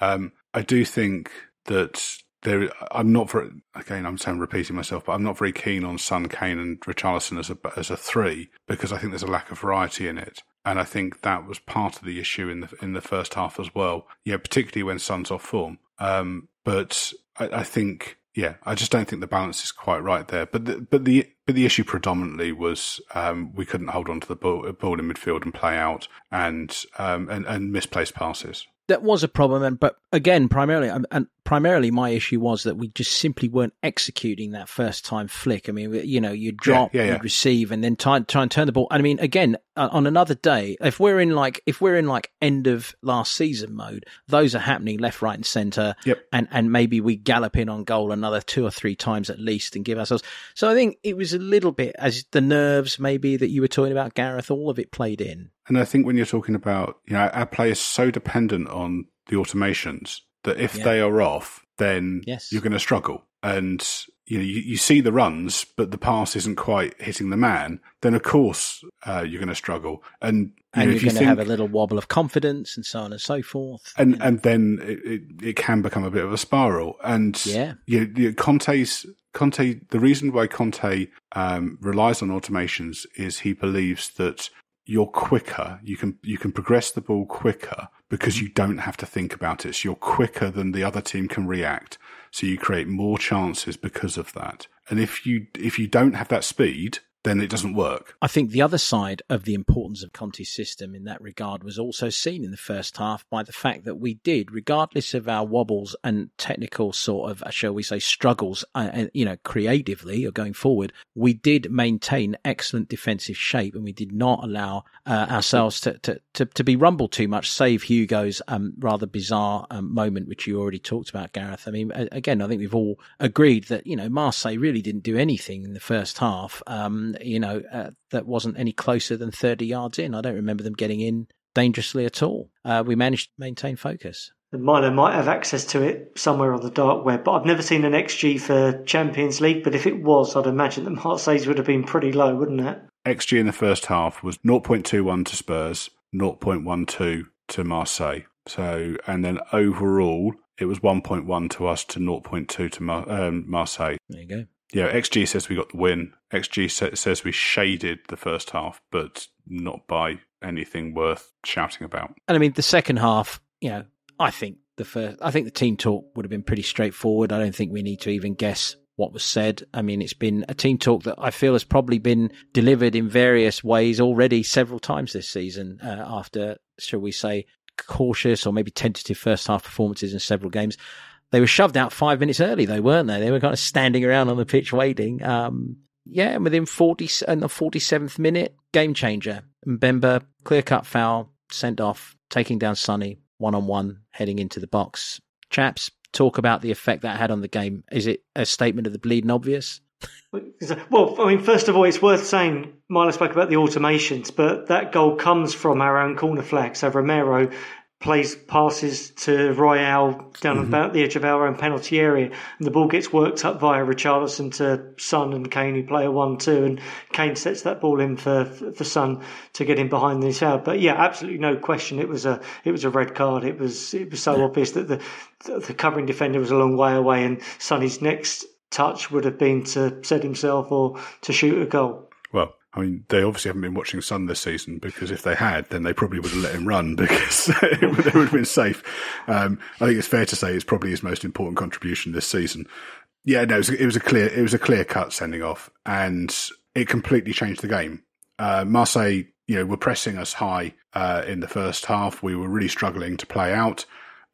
I do think that there. I'm saying repeating myself, but I'm not very keen on Son, Kane, and Richarlison as a three because I think there's a lack of variety in it. And I think that was part of the issue in the first half as well. Yeah, particularly when Son's off form. But I think, yeah, I just don't think the balance is quite right there. But the issue predominantly was we couldn't hold on to the ball in midfield and play out and misplaced passes. That was a problem, but again, primarily my issue was that we just simply weren't executing that first time flick. I mean, you know, you drop, you receive, and then try and turn the ball. And I mean, again, on another day, if we're in like end of last season mode, those are happening left, right, and centre. Yep. And maybe we gallop in on goal another two or three times at least and give ourselves. So I think it was a little bit as the nerves maybe that you were talking about, Gareth. All of it played in. And I think when you're talking about, you know, our play is so dependent on the automations that if they are off, then you're going to struggle. And, you know, you see the runs, but the pass isn't quite hitting the man, then of course you're going to struggle. And you're going to have a little wobble of confidence and so on and so forth. And then it can become a bit of a spiral. And the reason why Conte relies on automations is he believes that you're quicker. You can progress the ball quicker because you don't have to think about it. So you're quicker than the other team can react. So you create more chances because of that. And if you don't have that speed, then it doesn't work. I think the other side of the importance of Conte's system in that regard was also seen in the first half by the fact that we did, regardless of our wobbles and technical sort of, shall we say, struggles, you know, creatively or going forward, we did maintain excellent defensive shape and we did not allow ourselves to be rumbled too much, save Hugo's rather bizarre moment, which you already talked about, Gareth. I mean, again, I think we've all agreed that, you know, Marseille really didn't do anything in the first half. You know, that wasn't any closer than 30 yards in. I don't remember them getting in dangerously at all. We managed to maintain focus. Milo might have access to it somewhere on the dark web, but I've never seen an XG for Champions League. But if it was, I'd imagine that Marseille's would have been pretty low, wouldn't it? XG in the first half was 0.21 to Spurs, 0.12 to Marseille. So, and then overall, it was 1.1 to us to 0.2 to Marseille. There you go. Yeah, XG says we got the win. XG says we shaded the first half, but not by anything worth shouting about. And I mean, the second half, you know, I think the team talk would have been pretty straightforward. I don't think we need to even guess what was said. I mean, it's been a team talk that I feel has probably been delivered in various ways already several times this season after, shall we say, cautious or maybe tentative first half performances in several games. They were shoved out 5 minutes early, though, weren't they? They were kind of standing around on the pitch waiting. And within the 47th minute, game changer. Mbemba, clear-cut foul, sent off, taking down Sonny, one-on-one, heading into the box. Chaps, talk about the effect that had on the game. Is it a statement of the bleeding obvious? Well, I mean, first of all, it's worth saying, Milo spoke about the automations, but that goal comes from our own corner flag. So Romero plays passes to Royale down about the edge of our own penalty area, and the ball gets worked up via Richarlison to Son and Kane, who play a 1-2, and Kane sets that ball in for Son to get in behind the foul. But yeah, absolutely no question, it was a red card. It was so obvious that the covering defender was a long way away, and Sonny's next touch would have been to set himself or to shoot a goal. Well, I mean, they obviously haven't been watching Sun this season, because if they had, then they probably would have let him run, because it would have been safe. I think it's fair to say it's probably his most important contribution this season. Yeah, no, it was a clear cut sending off, and it completely changed the game. Marseille, you know, were pressing us high in the first half. We were really struggling to play out.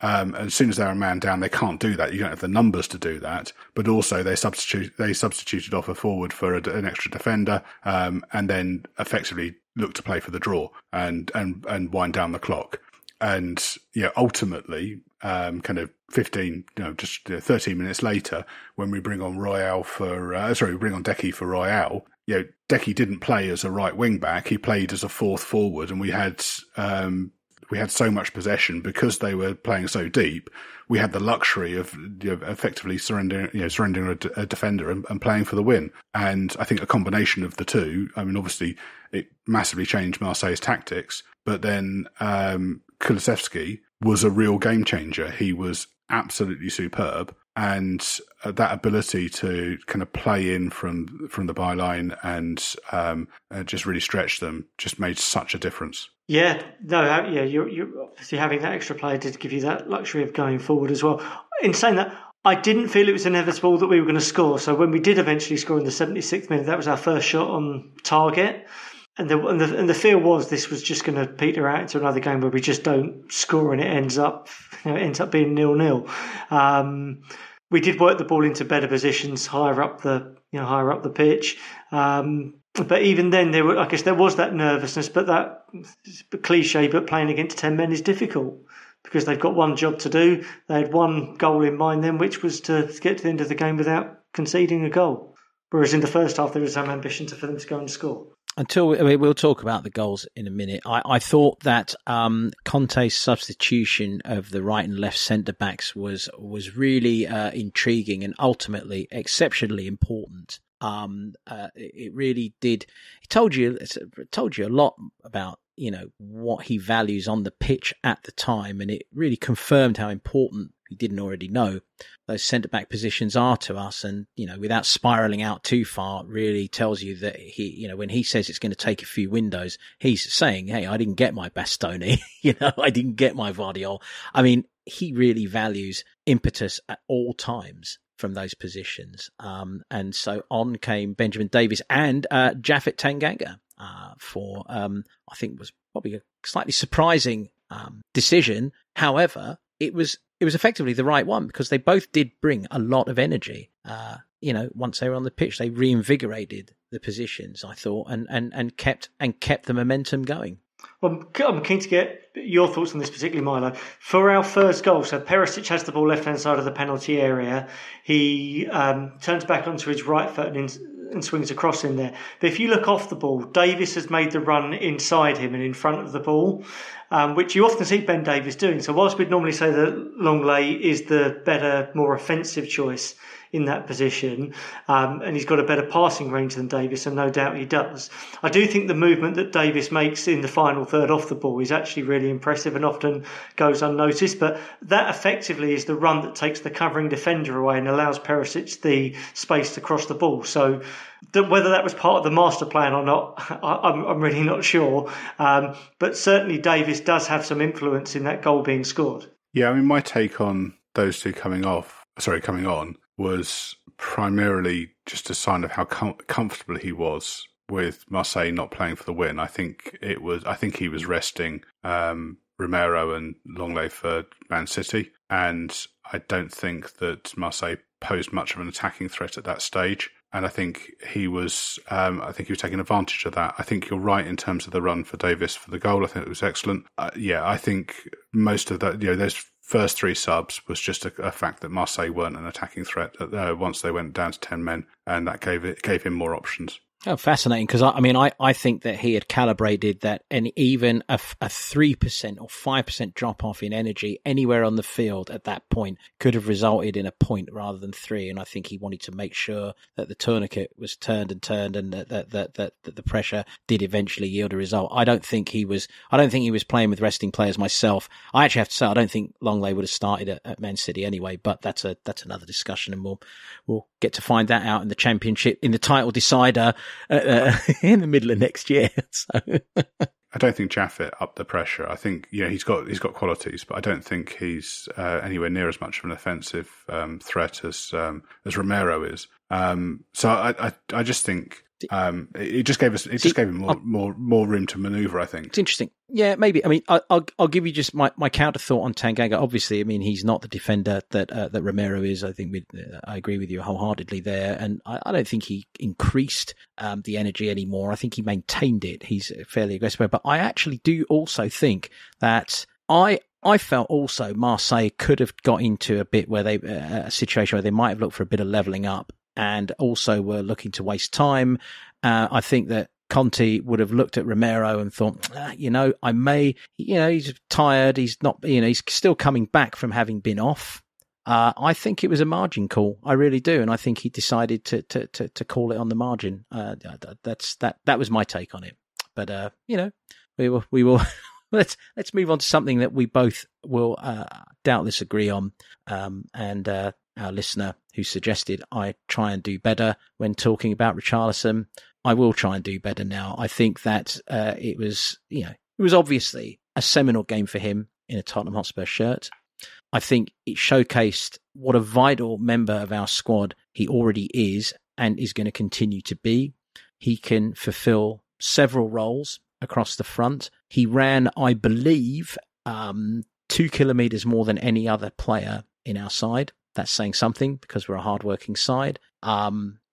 And as soon as they're a man down, they can't do that. You don't have the numbers to do that. But also, they substituted off a forward for an extra defender, and then effectively looked to play for the draw and wind down the clock. And yeah, you know, ultimately, kind of 13 minutes later, when we bring on Decky for Royale. You know, Decky didn't play as a right wing back; he played as a fourth forward, and we had so much possession because they were playing so deep. We had the luxury of, you know, effectively surrendering a defender and playing for the win. And I think a combination of the two, I mean, obviously it massively changed Marseille's tactics, but then Kulusevski was a real game changer. He was absolutely superb. And that ability to kind of play in from the byline and just really stretch them just made such a difference. Yeah, no, yeah, you obviously having that extra player did give you that luxury of going forward as well. In saying that, I didn't feel it was inevitable that we were going to score. So when we did eventually score in the 76th minute, that was our first shot on target. And the fear was this was just going to peter out into another game where we just don't score and it ends up being 0-0. We did work the ball into better positions higher up the pitch. But even then, there was that nervousness. But that cliche, but playing against 10 men is difficult because they've got one job to do. They had one goal in mind then, which was to get to the end of the game without conceding a goal. Whereas in the first half, there was some ambition for them to go and score. We'll talk about the goals in a minute. I thought that Conte's substitution of the right and left centre-backs was really intriguing and ultimately exceptionally important. It really did. It told you a lot about, you know, what he values on the pitch at the time, and it really confirmed how important, he didn't already know, those centre-back positions are to us. And, you know, without spiralling out too far, really tells you that he, you know, when he says it's going to take a few windows, he's saying, hey, I didn't get my Bastoni, you know, I didn't get my Vardiol. I mean, he really values impetus at all times from those positions. And so on came Benjamin Davies and Japhet Tanganga for, I think, was probably a slightly surprising decision. However, it was effectively the right one because they both did bring a lot of energy. You know, once they were on the pitch, they reinvigorated the positions, I thought, and kept the momentum going. Well, I'm keen to get your thoughts on this, particularly Milo. For our first goal, so Perisic has the ball left-hand side of the penalty area. He turns back onto his right foot and swings across in there. But if you look off the ball, Davies has made the run inside him and in front of the ball, which you often see Ben Davies doing. So whilst we'd normally say that Longley is the better, more offensive choice in that position, and he's got a better passing range than Davies, and no doubt he does. I do think the movement that Davies makes in the final third off the ball is actually really impressive and often goes unnoticed, but that effectively is the run that takes the covering defender away and allows Perisic the space to cross the ball. So whether that was part of the master plan or not, I'm really not sure, but certainly Davies does have some influence in that goal being scored. Yeah, I mean, my take on those two coming on, was primarily just a sign of how comfortable he was with Marseille not playing for the win. I think he was resting Romero and Longley for Man City, and I don't think that Marseille posed much of an attacking threat at that stage. And I think he was taking advantage of that. I think you're right in terms of the run for Davies for the goal. I think it was excellent. Yeah, I think most of that, you know, those first three subs was just a fact that Marseille weren't an attacking threat once they went down to 10 men, and that gave him more options. Oh, fascinating, because I think that he had calibrated that, and even a 3% or 5% drop-off in energy anywhere on the field at that point could have resulted in a point rather than three, and I think he wanted to make sure that the tourniquet was turned and that the pressure did eventually yield a result. I don't think he was playing with resting players myself. I actually have to say I don't think Longley would have started at Man City anyway, but that's another discussion, and we'll get to find that out in the championship, in the title decider. in the middle of next year. So I don't think Jaffe upped the pressure. I think, you know, he's got qualities, but I don't think he's anywhere near as much of an offensive threat as Romero is. So I just think it just gave us him more room to manoeuvre, I think. It's interesting. Yeah, maybe. I mean, I'll give you just my counter thought on Tanganga. Obviously, I mean, he's not the defender that Romero is. I think I agree with you wholeheartedly there, and I don't think he increased the energy anymore. I think he maintained it. He's fairly aggressive, but I actually do also think that I felt also Marseille could have got into a bit where they a situation where they might have looked for a bit of levelling up, and also were looking to waste time. I think that Conte would have looked at Romero and thought, he's tired. He's not, he's still coming back from having been off. I think it was a margin call. I really do. And I think he decided to call it on the margin. That was my take on it. But, we will let's move on to something that we both will doubtless agree on. And our listener who suggested I try and do better when talking about Richarlison. I will try and do better now. I think that it was obviously a seminal game for him in a Tottenham Hotspur shirt. I think it showcased what a vital member of our squad he already is and is going to continue to be. He can fulfill several roles across the front. He ran, I believe, 2 kilometres more than any other player in our side. That's saying something because we're a hard-working side.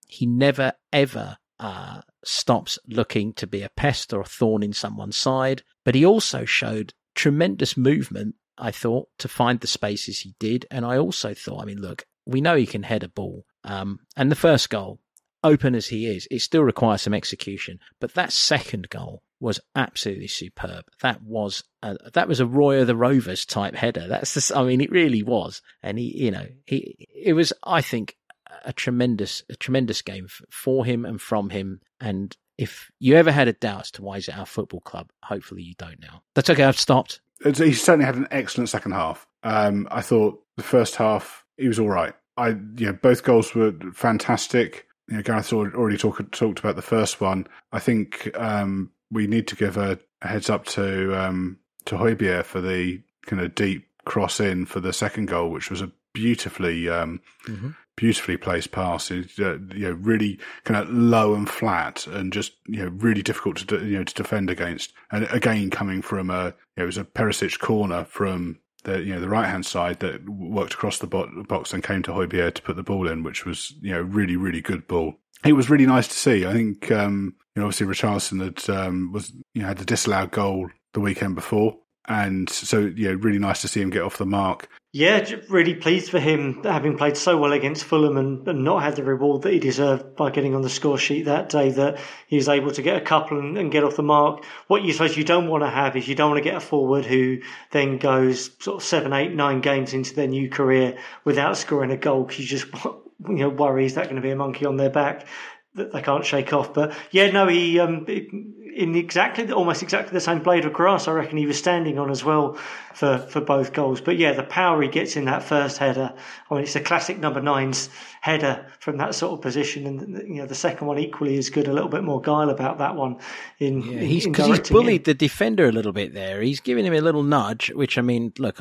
He never, ever stops looking to be a pest or a thorn in someone's side. But he also showed tremendous movement, I thought, to find the spaces he did. And I also thought, look, we know he can head a ball. And the first goal, open as he is, it still requires some execution. But that second goal was absolutely superb. That was a Roy of the Rovers type header. It really was. And it was, I think, a tremendous game for him and from him. And if you ever had a doubt as to why he's at our football club, hopefully you don't now. That's okay. I've stopped. He certainly had an excellent second half. I thought the first half, he was all right. Both goals were fantastic. Gareth already talked about the first one. I think, we need to give a heads up to Højbjerg for the kind of deep cross in for the second goal, which was a beautifully placed pass. It's, really kind of low and flat, and just really difficult to defend against. And again, coming from it was a Perisic corner from the right hand side that worked across the box and came to Højbjerg to put the ball in, which was really good ball. It was really nice to see. I think obviously Richarlison had had the disallowed goal the weekend before, and so really nice to see him get off the mark. Yeah, really pleased for him, having played so well against Fulham and not had the reward that he deserved by getting on the score sheet that day, that he was able to get a couple and get off the mark. What you suppose you don't want to have is you don't want to get a forward who then goes sort of 7, 8, 9 games into their new career without scoring a goal, because you just worry, is that going to be a monkey on their back that they can't shake off? But he in almost exactly the same blade of grass, I reckon, he was standing on as well for both goals. But the power he gets in that first header, it's a classic number 9's header from that sort of position. And the second one equally is good, a little bit more guile about that one. He's bullied the defender a little bit there. He's giving him a little nudge, which I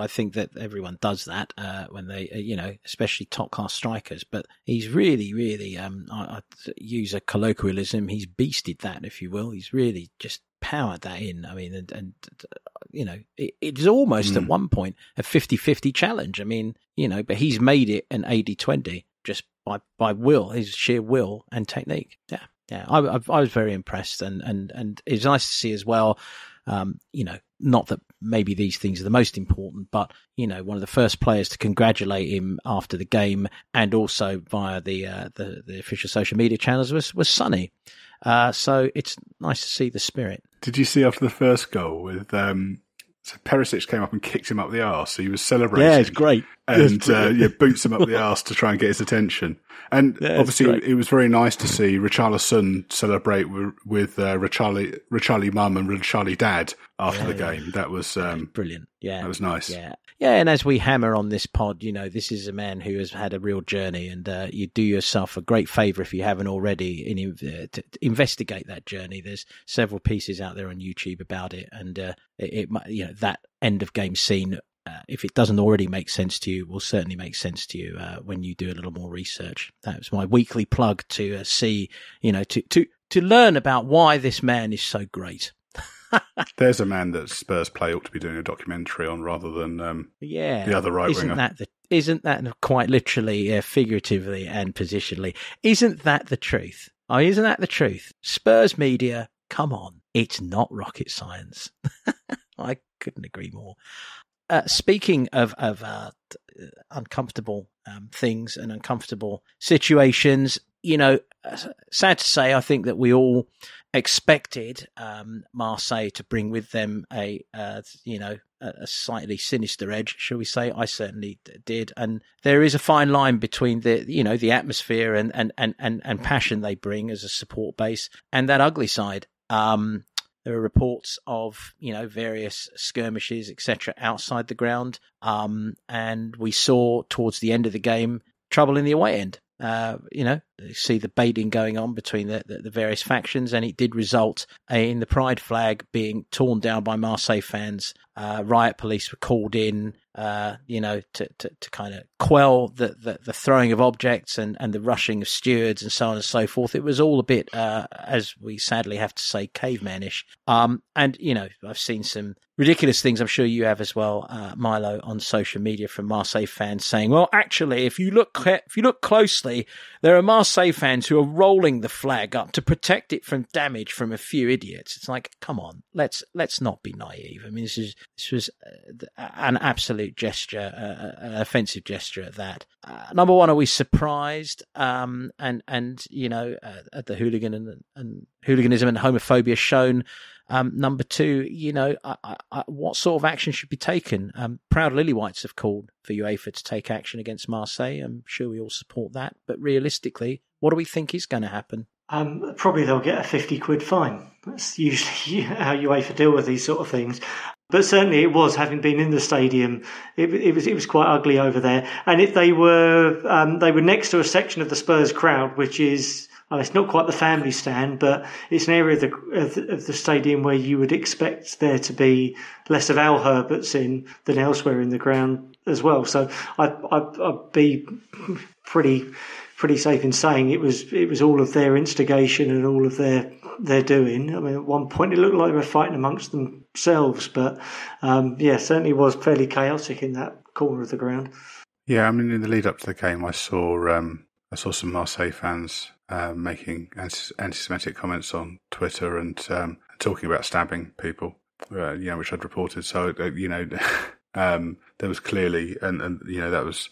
think that everyone does that when they, especially top class strikers. But he's really, really, I use a colloquialism, he's beasted that, if you will. He's really just powered that in. It's almost at one point a 50-50 challenge. But he's made it an 80-20 just by will, his sheer will and technique. I was very impressed, and it's nice to see as well. Not that maybe these things are the most important, but one of the first players to congratulate him after the game, and also via the official social media channels, was Sonny. So it's nice to see the spirit. Did you see after the first goal with Perisic came up and kicked him up the arse? So he was celebrating. Yeah, it's great. and boots him up the arse to try and get his attention. And obviously, it was very nice to see Richarlison celebrate with Richarlie mum and Richarlie dad after the game. That was brilliant. Yeah, that was nice. Yeah, and as we hammer on this pod, you know, this is a man who has had a real journey, and you do yourself a great favour if you haven't already to investigate that journey. There's several pieces out there on YouTube about it, and that end of game scene. If it doesn't already make sense to you, it will certainly make sense to you when you do a little more research. That was my weekly plug to see, you know, to learn about why this man is so great. There's a man that Spurs play ought to be doing a documentary on rather than the other right winger. Isn't that quite literally, figuratively and positionally? Isn't that the truth? Oh, isn't that the truth? Spurs media, come on. It's not rocket science. I couldn't agree more. Speaking of uncomfortable things and uncomfortable situations, you know, sad to say, I think that we all expected Marseille to bring with them a slightly sinister edge, shall we say? I certainly did, and there is a fine line between the atmosphere and passion they bring as a support base and that ugly side. There are reports of, you know, various skirmishes, etc., outside the ground. And we saw towards the end of the game trouble in the away end. You see the baiting going on between the various factions, and it did result in the pride flag being torn down by Marseille fans. Riot police were called in, to kind of quell the throwing of objects and the rushing of stewards and so on and so forth. It was all a bit, as we sadly have to say, cavemanish. And, you know, I've seen some ridiculous things, I'm sure you have as well, Milo, on social media from Marseille fans saying, well, actually, if you look closely, there are Marseille fans who are rolling the flag up to protect it from damage from a few idiots. It's like, come on, let's not be naive. I mean, this was an absolute gesture, an offensive gesture at that. Number one, are we surprised? At the hooligan and hooliganism and homophobia shown. Number two, what sort of action should be taken? Proud Lily-Whites have called for UEFA to take action against Marseille. I'm sure we all support that. But realistically, what do we think is going to happen? Probably they'll get a 50 quid fine. That's usually how UEFA deal with these sort of things. But certainly it was, having been in the stadium, it was quite ugly over there. And if they were next to a section of the Spurs crowd, which is... Well, it's not quite the family stand, but it's an area of the stadium where you would expect there to be less of Al Herberts in than elsewhere in the ground as well. So I'd be pretty safe in saying it was all of their instigation and all of their doing. I mean, at one point it looked like they were fighting amongst themselves, but certainly was fairly chaotic in that corner of the ground. Yeah, I mean, in the lead up to the game, I saw some Marseille fans making anti-Semitic comments on Twitter and talking about stabbing people, which I'd reported. So, there was clearly, and that was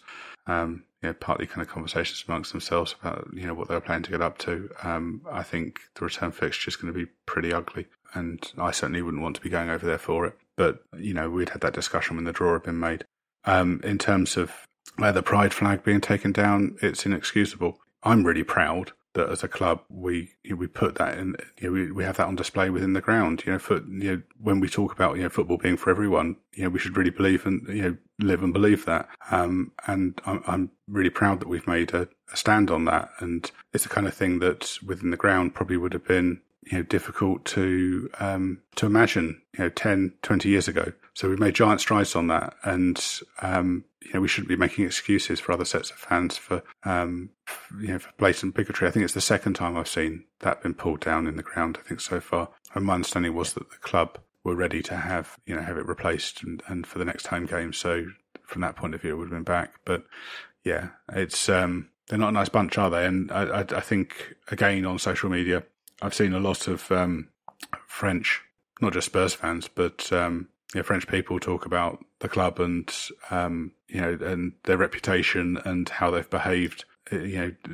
partly kind of conversations amongst themselves about, you know, what they were planning to get up to. I think the return fixture is going to be pretty ugly, and I certainly wouldn't want to be going over there for it. But, you know, we'd had that discussion when the draw had been made. In terms of the pride flag being taken down, it's inexcusable. I'm really proud that as a club we put that in. You know, we have that on display within the ground. You know, when we talk about football being for everyone, we should really believe and live and believe that. And I'm really proud that we've made a stand on that. And it's the kind of thing that within the ground probably would have been difficult to imagine 10, 20 years ago. So we've made giant strides on that, and we shouldn't be making excuses for other sets of fans for for blatant bigotry. I think it's the second time I've seen that been pulled down in the ground, I think, so far. And my understanding was that the club were ready to have it replaced and for the next home game. So from that point of view, it would have been back. But yeah, it's they're not a nice bunch, are they? And I think, again, on social media, I've seen a lot of French, not just Spurs fans, but French people talk about the club and and their reputation and how they've behaved,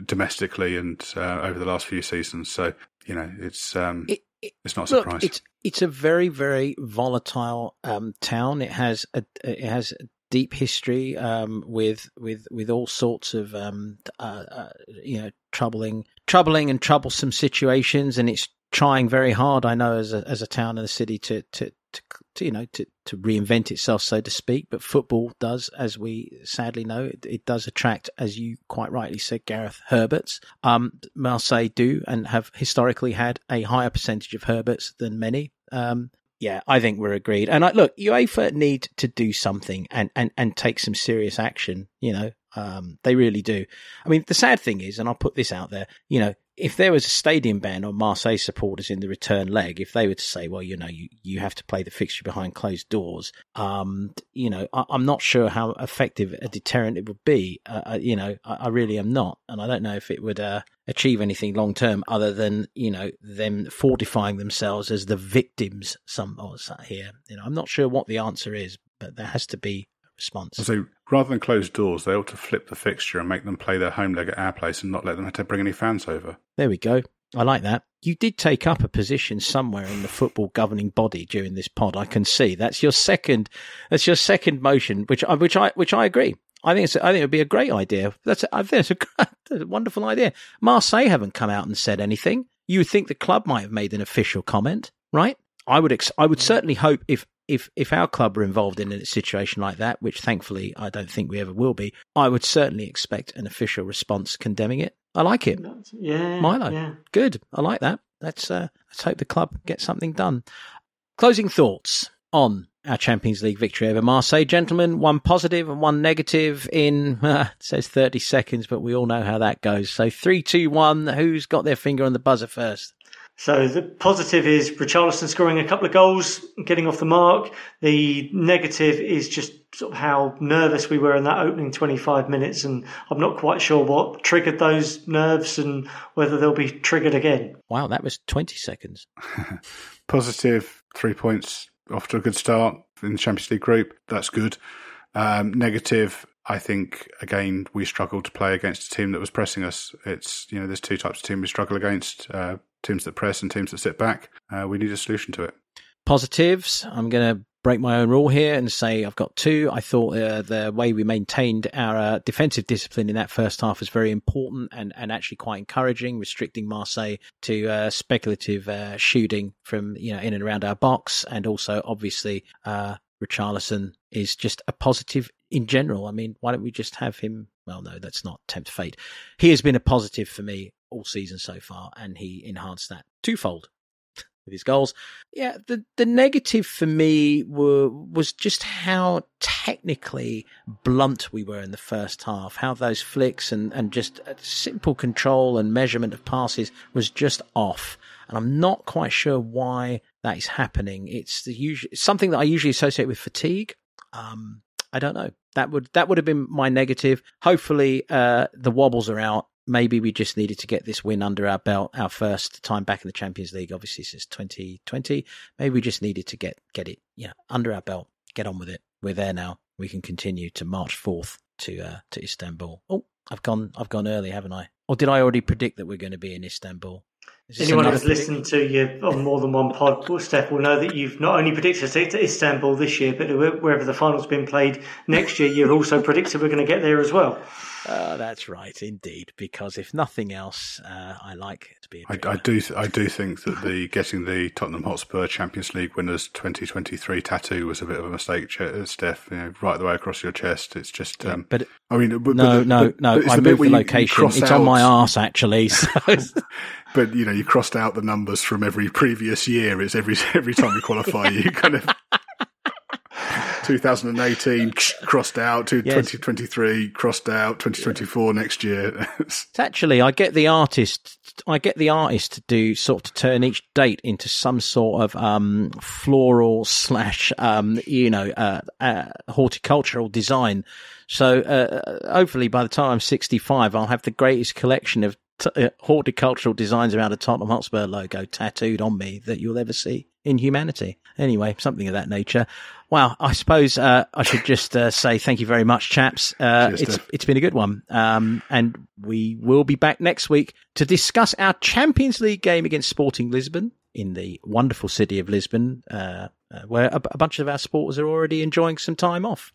domestically and over the last few seasons. So it's not a surprise. Look, it's a very, very volatile town. It has a deep history with all sorts of troubling and troublesome situations, and it's trying very hard, I know, as a town and a city to reinvent itself, so to speak. But football does, as we sadly know, it does attract, as you quite rightly said, Gareth, Herberts. Marseille do and have historically had a higher percentage of Herberts than many. Yeah, I think we're agreed. And look, UEFA need to do something and take some serious action. They really do. I mean, the sad thing is, and I'll put this out there, if there was a stadium ban on Marseille supporters in the return leg, if they were to say, well, you have to play the fixture behind closed doors, I'm not sure how effective a deterrent it would be. I really am not. And I don't know if it would achieve anything long term other than, them fortifying themselves as the victims here. I'm not sure what the answer is, but there has to be response. So rather than closed doors, they ought to flip the fixture and make them play their home leg at our place and not let them have to bring any fans over. There we go. I like that. You did take up a position somewhere in the football governing body during this pod. I can see that's your second motion, which I agree. I think it would be a great idea. That's a wonderful idea. Marseille haven't come out and said anything. You would think the club might have made an official comment, right? I would certainly hope if our club were involved in a situation like that, which thankfully I don't think we ever will be, I would certainly expect an official response condemning it. I like it. Yeah, Milo. Yeah. Good. I like that. Let's hope the club gets something done. Closing thoughts on our Champions League victory over Marseille. Gentlemen, one positive and one negative in, it says 30 seconds, but we all know how that goes. So 3, 2, 1, who's got their finger on the buzzer first? So the positive is Richarlison scoring a couple of goals, getting off the mark. The negative is just sort of how nervous we were in that opening 25 minutes, and I'm not quite sure what triggered those nerves and whether they'll be triggered again. Wow, that was 20 seconds. Positive, 3 points off to a good start in the Champions League group. That's good. Negative, I think, again, we struggled to play against a team that was pressing us. It's, there's two types of team we struggle against, teams that press and teams that sit back. We need a solution to it. Positives. I'm going to break my own rule here and say I've got 2. I thought the way we maintained our defensive discipline in that first half was very important and actually quite encouraging, restricting Marseille to speculative shooting from, in and around our box. And also, obviously, Richarlison is just a positive in general. I mean, why don't we just have him? Well, no, that's not tempt fate. He has been a positive for me all season so far, and he enhanced that twofold with his goals. Yeah, the negative for me was just how technically blunt we were in the first half, how those flicks and just simple control and measurement of passes was just off. And I'm not quite sure why that is happening. It's something that I usually associate with fatigue. I don't know. That would have been my negative. Hopefully the wobbles are out. Maybe we just needed to get this win under our belt, our first time back in the Champions League, obviously since 2020. Maybe we just needed to get it under our belt, get on with it. We're there now. We can continue to march forth to Istanbul. Oh, I've gone early, haven't I? Or did I already predict that we're going to be in Istanbul? Anyone who's listened to you on more than one pod, Steph, will know that you've not only predicted it to Istanbul this year, but wherever the final's been played next year, you've also predicted we're going to get there as well. That's right, indeed. Because if nothing else, I like it to be. I do think that getting the Tottenham Hotspur Champions League winners 2023 tattoo was a bit of a mistake, Steph. Right the way across your chest. It's just. I moved the location. It's on my arse actually. So. But you crossed out the numbers from every previous year. It's every time you qualify, you kind of. 2018 crossed out to 2023 crossed out 2024 next year. It's actually, I get the artist to do sort of to turn each date into some sort of floral / horticultural design. So hopefully by the time I'm 65, I'll have the greatest collection of horticultural designs around a Tottenham Hotspur logo tattooed on me that you'll ever see in humanity. Anyway, something of that nature. Wow, I suppose I should just say thank you very much, chaps. It's been a good one. And we will be back next week to discuss our Champions League game against Sporting Lisbon in the wonderful city of Lisbon, where a bunch of our supporters are already enjoying some time off.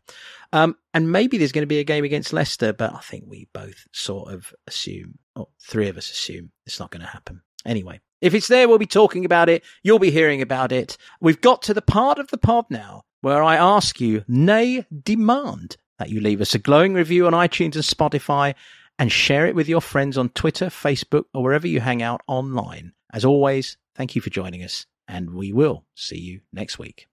And maybe there's going to be a game against Leicester, but I think we both sort of assume, or three of us assume, it's not going to happen. Anyway, if it's there, we'll be talking about it. You'll be hearing about it. We've got to the part of the pod now where I ask you, nay, demand that you leave us a glowing review on iTunes and Spotify and share it with your friends on Twitter, Facebook, or wherever you hang out online. As always, thank you for joining us, and we will see you next week.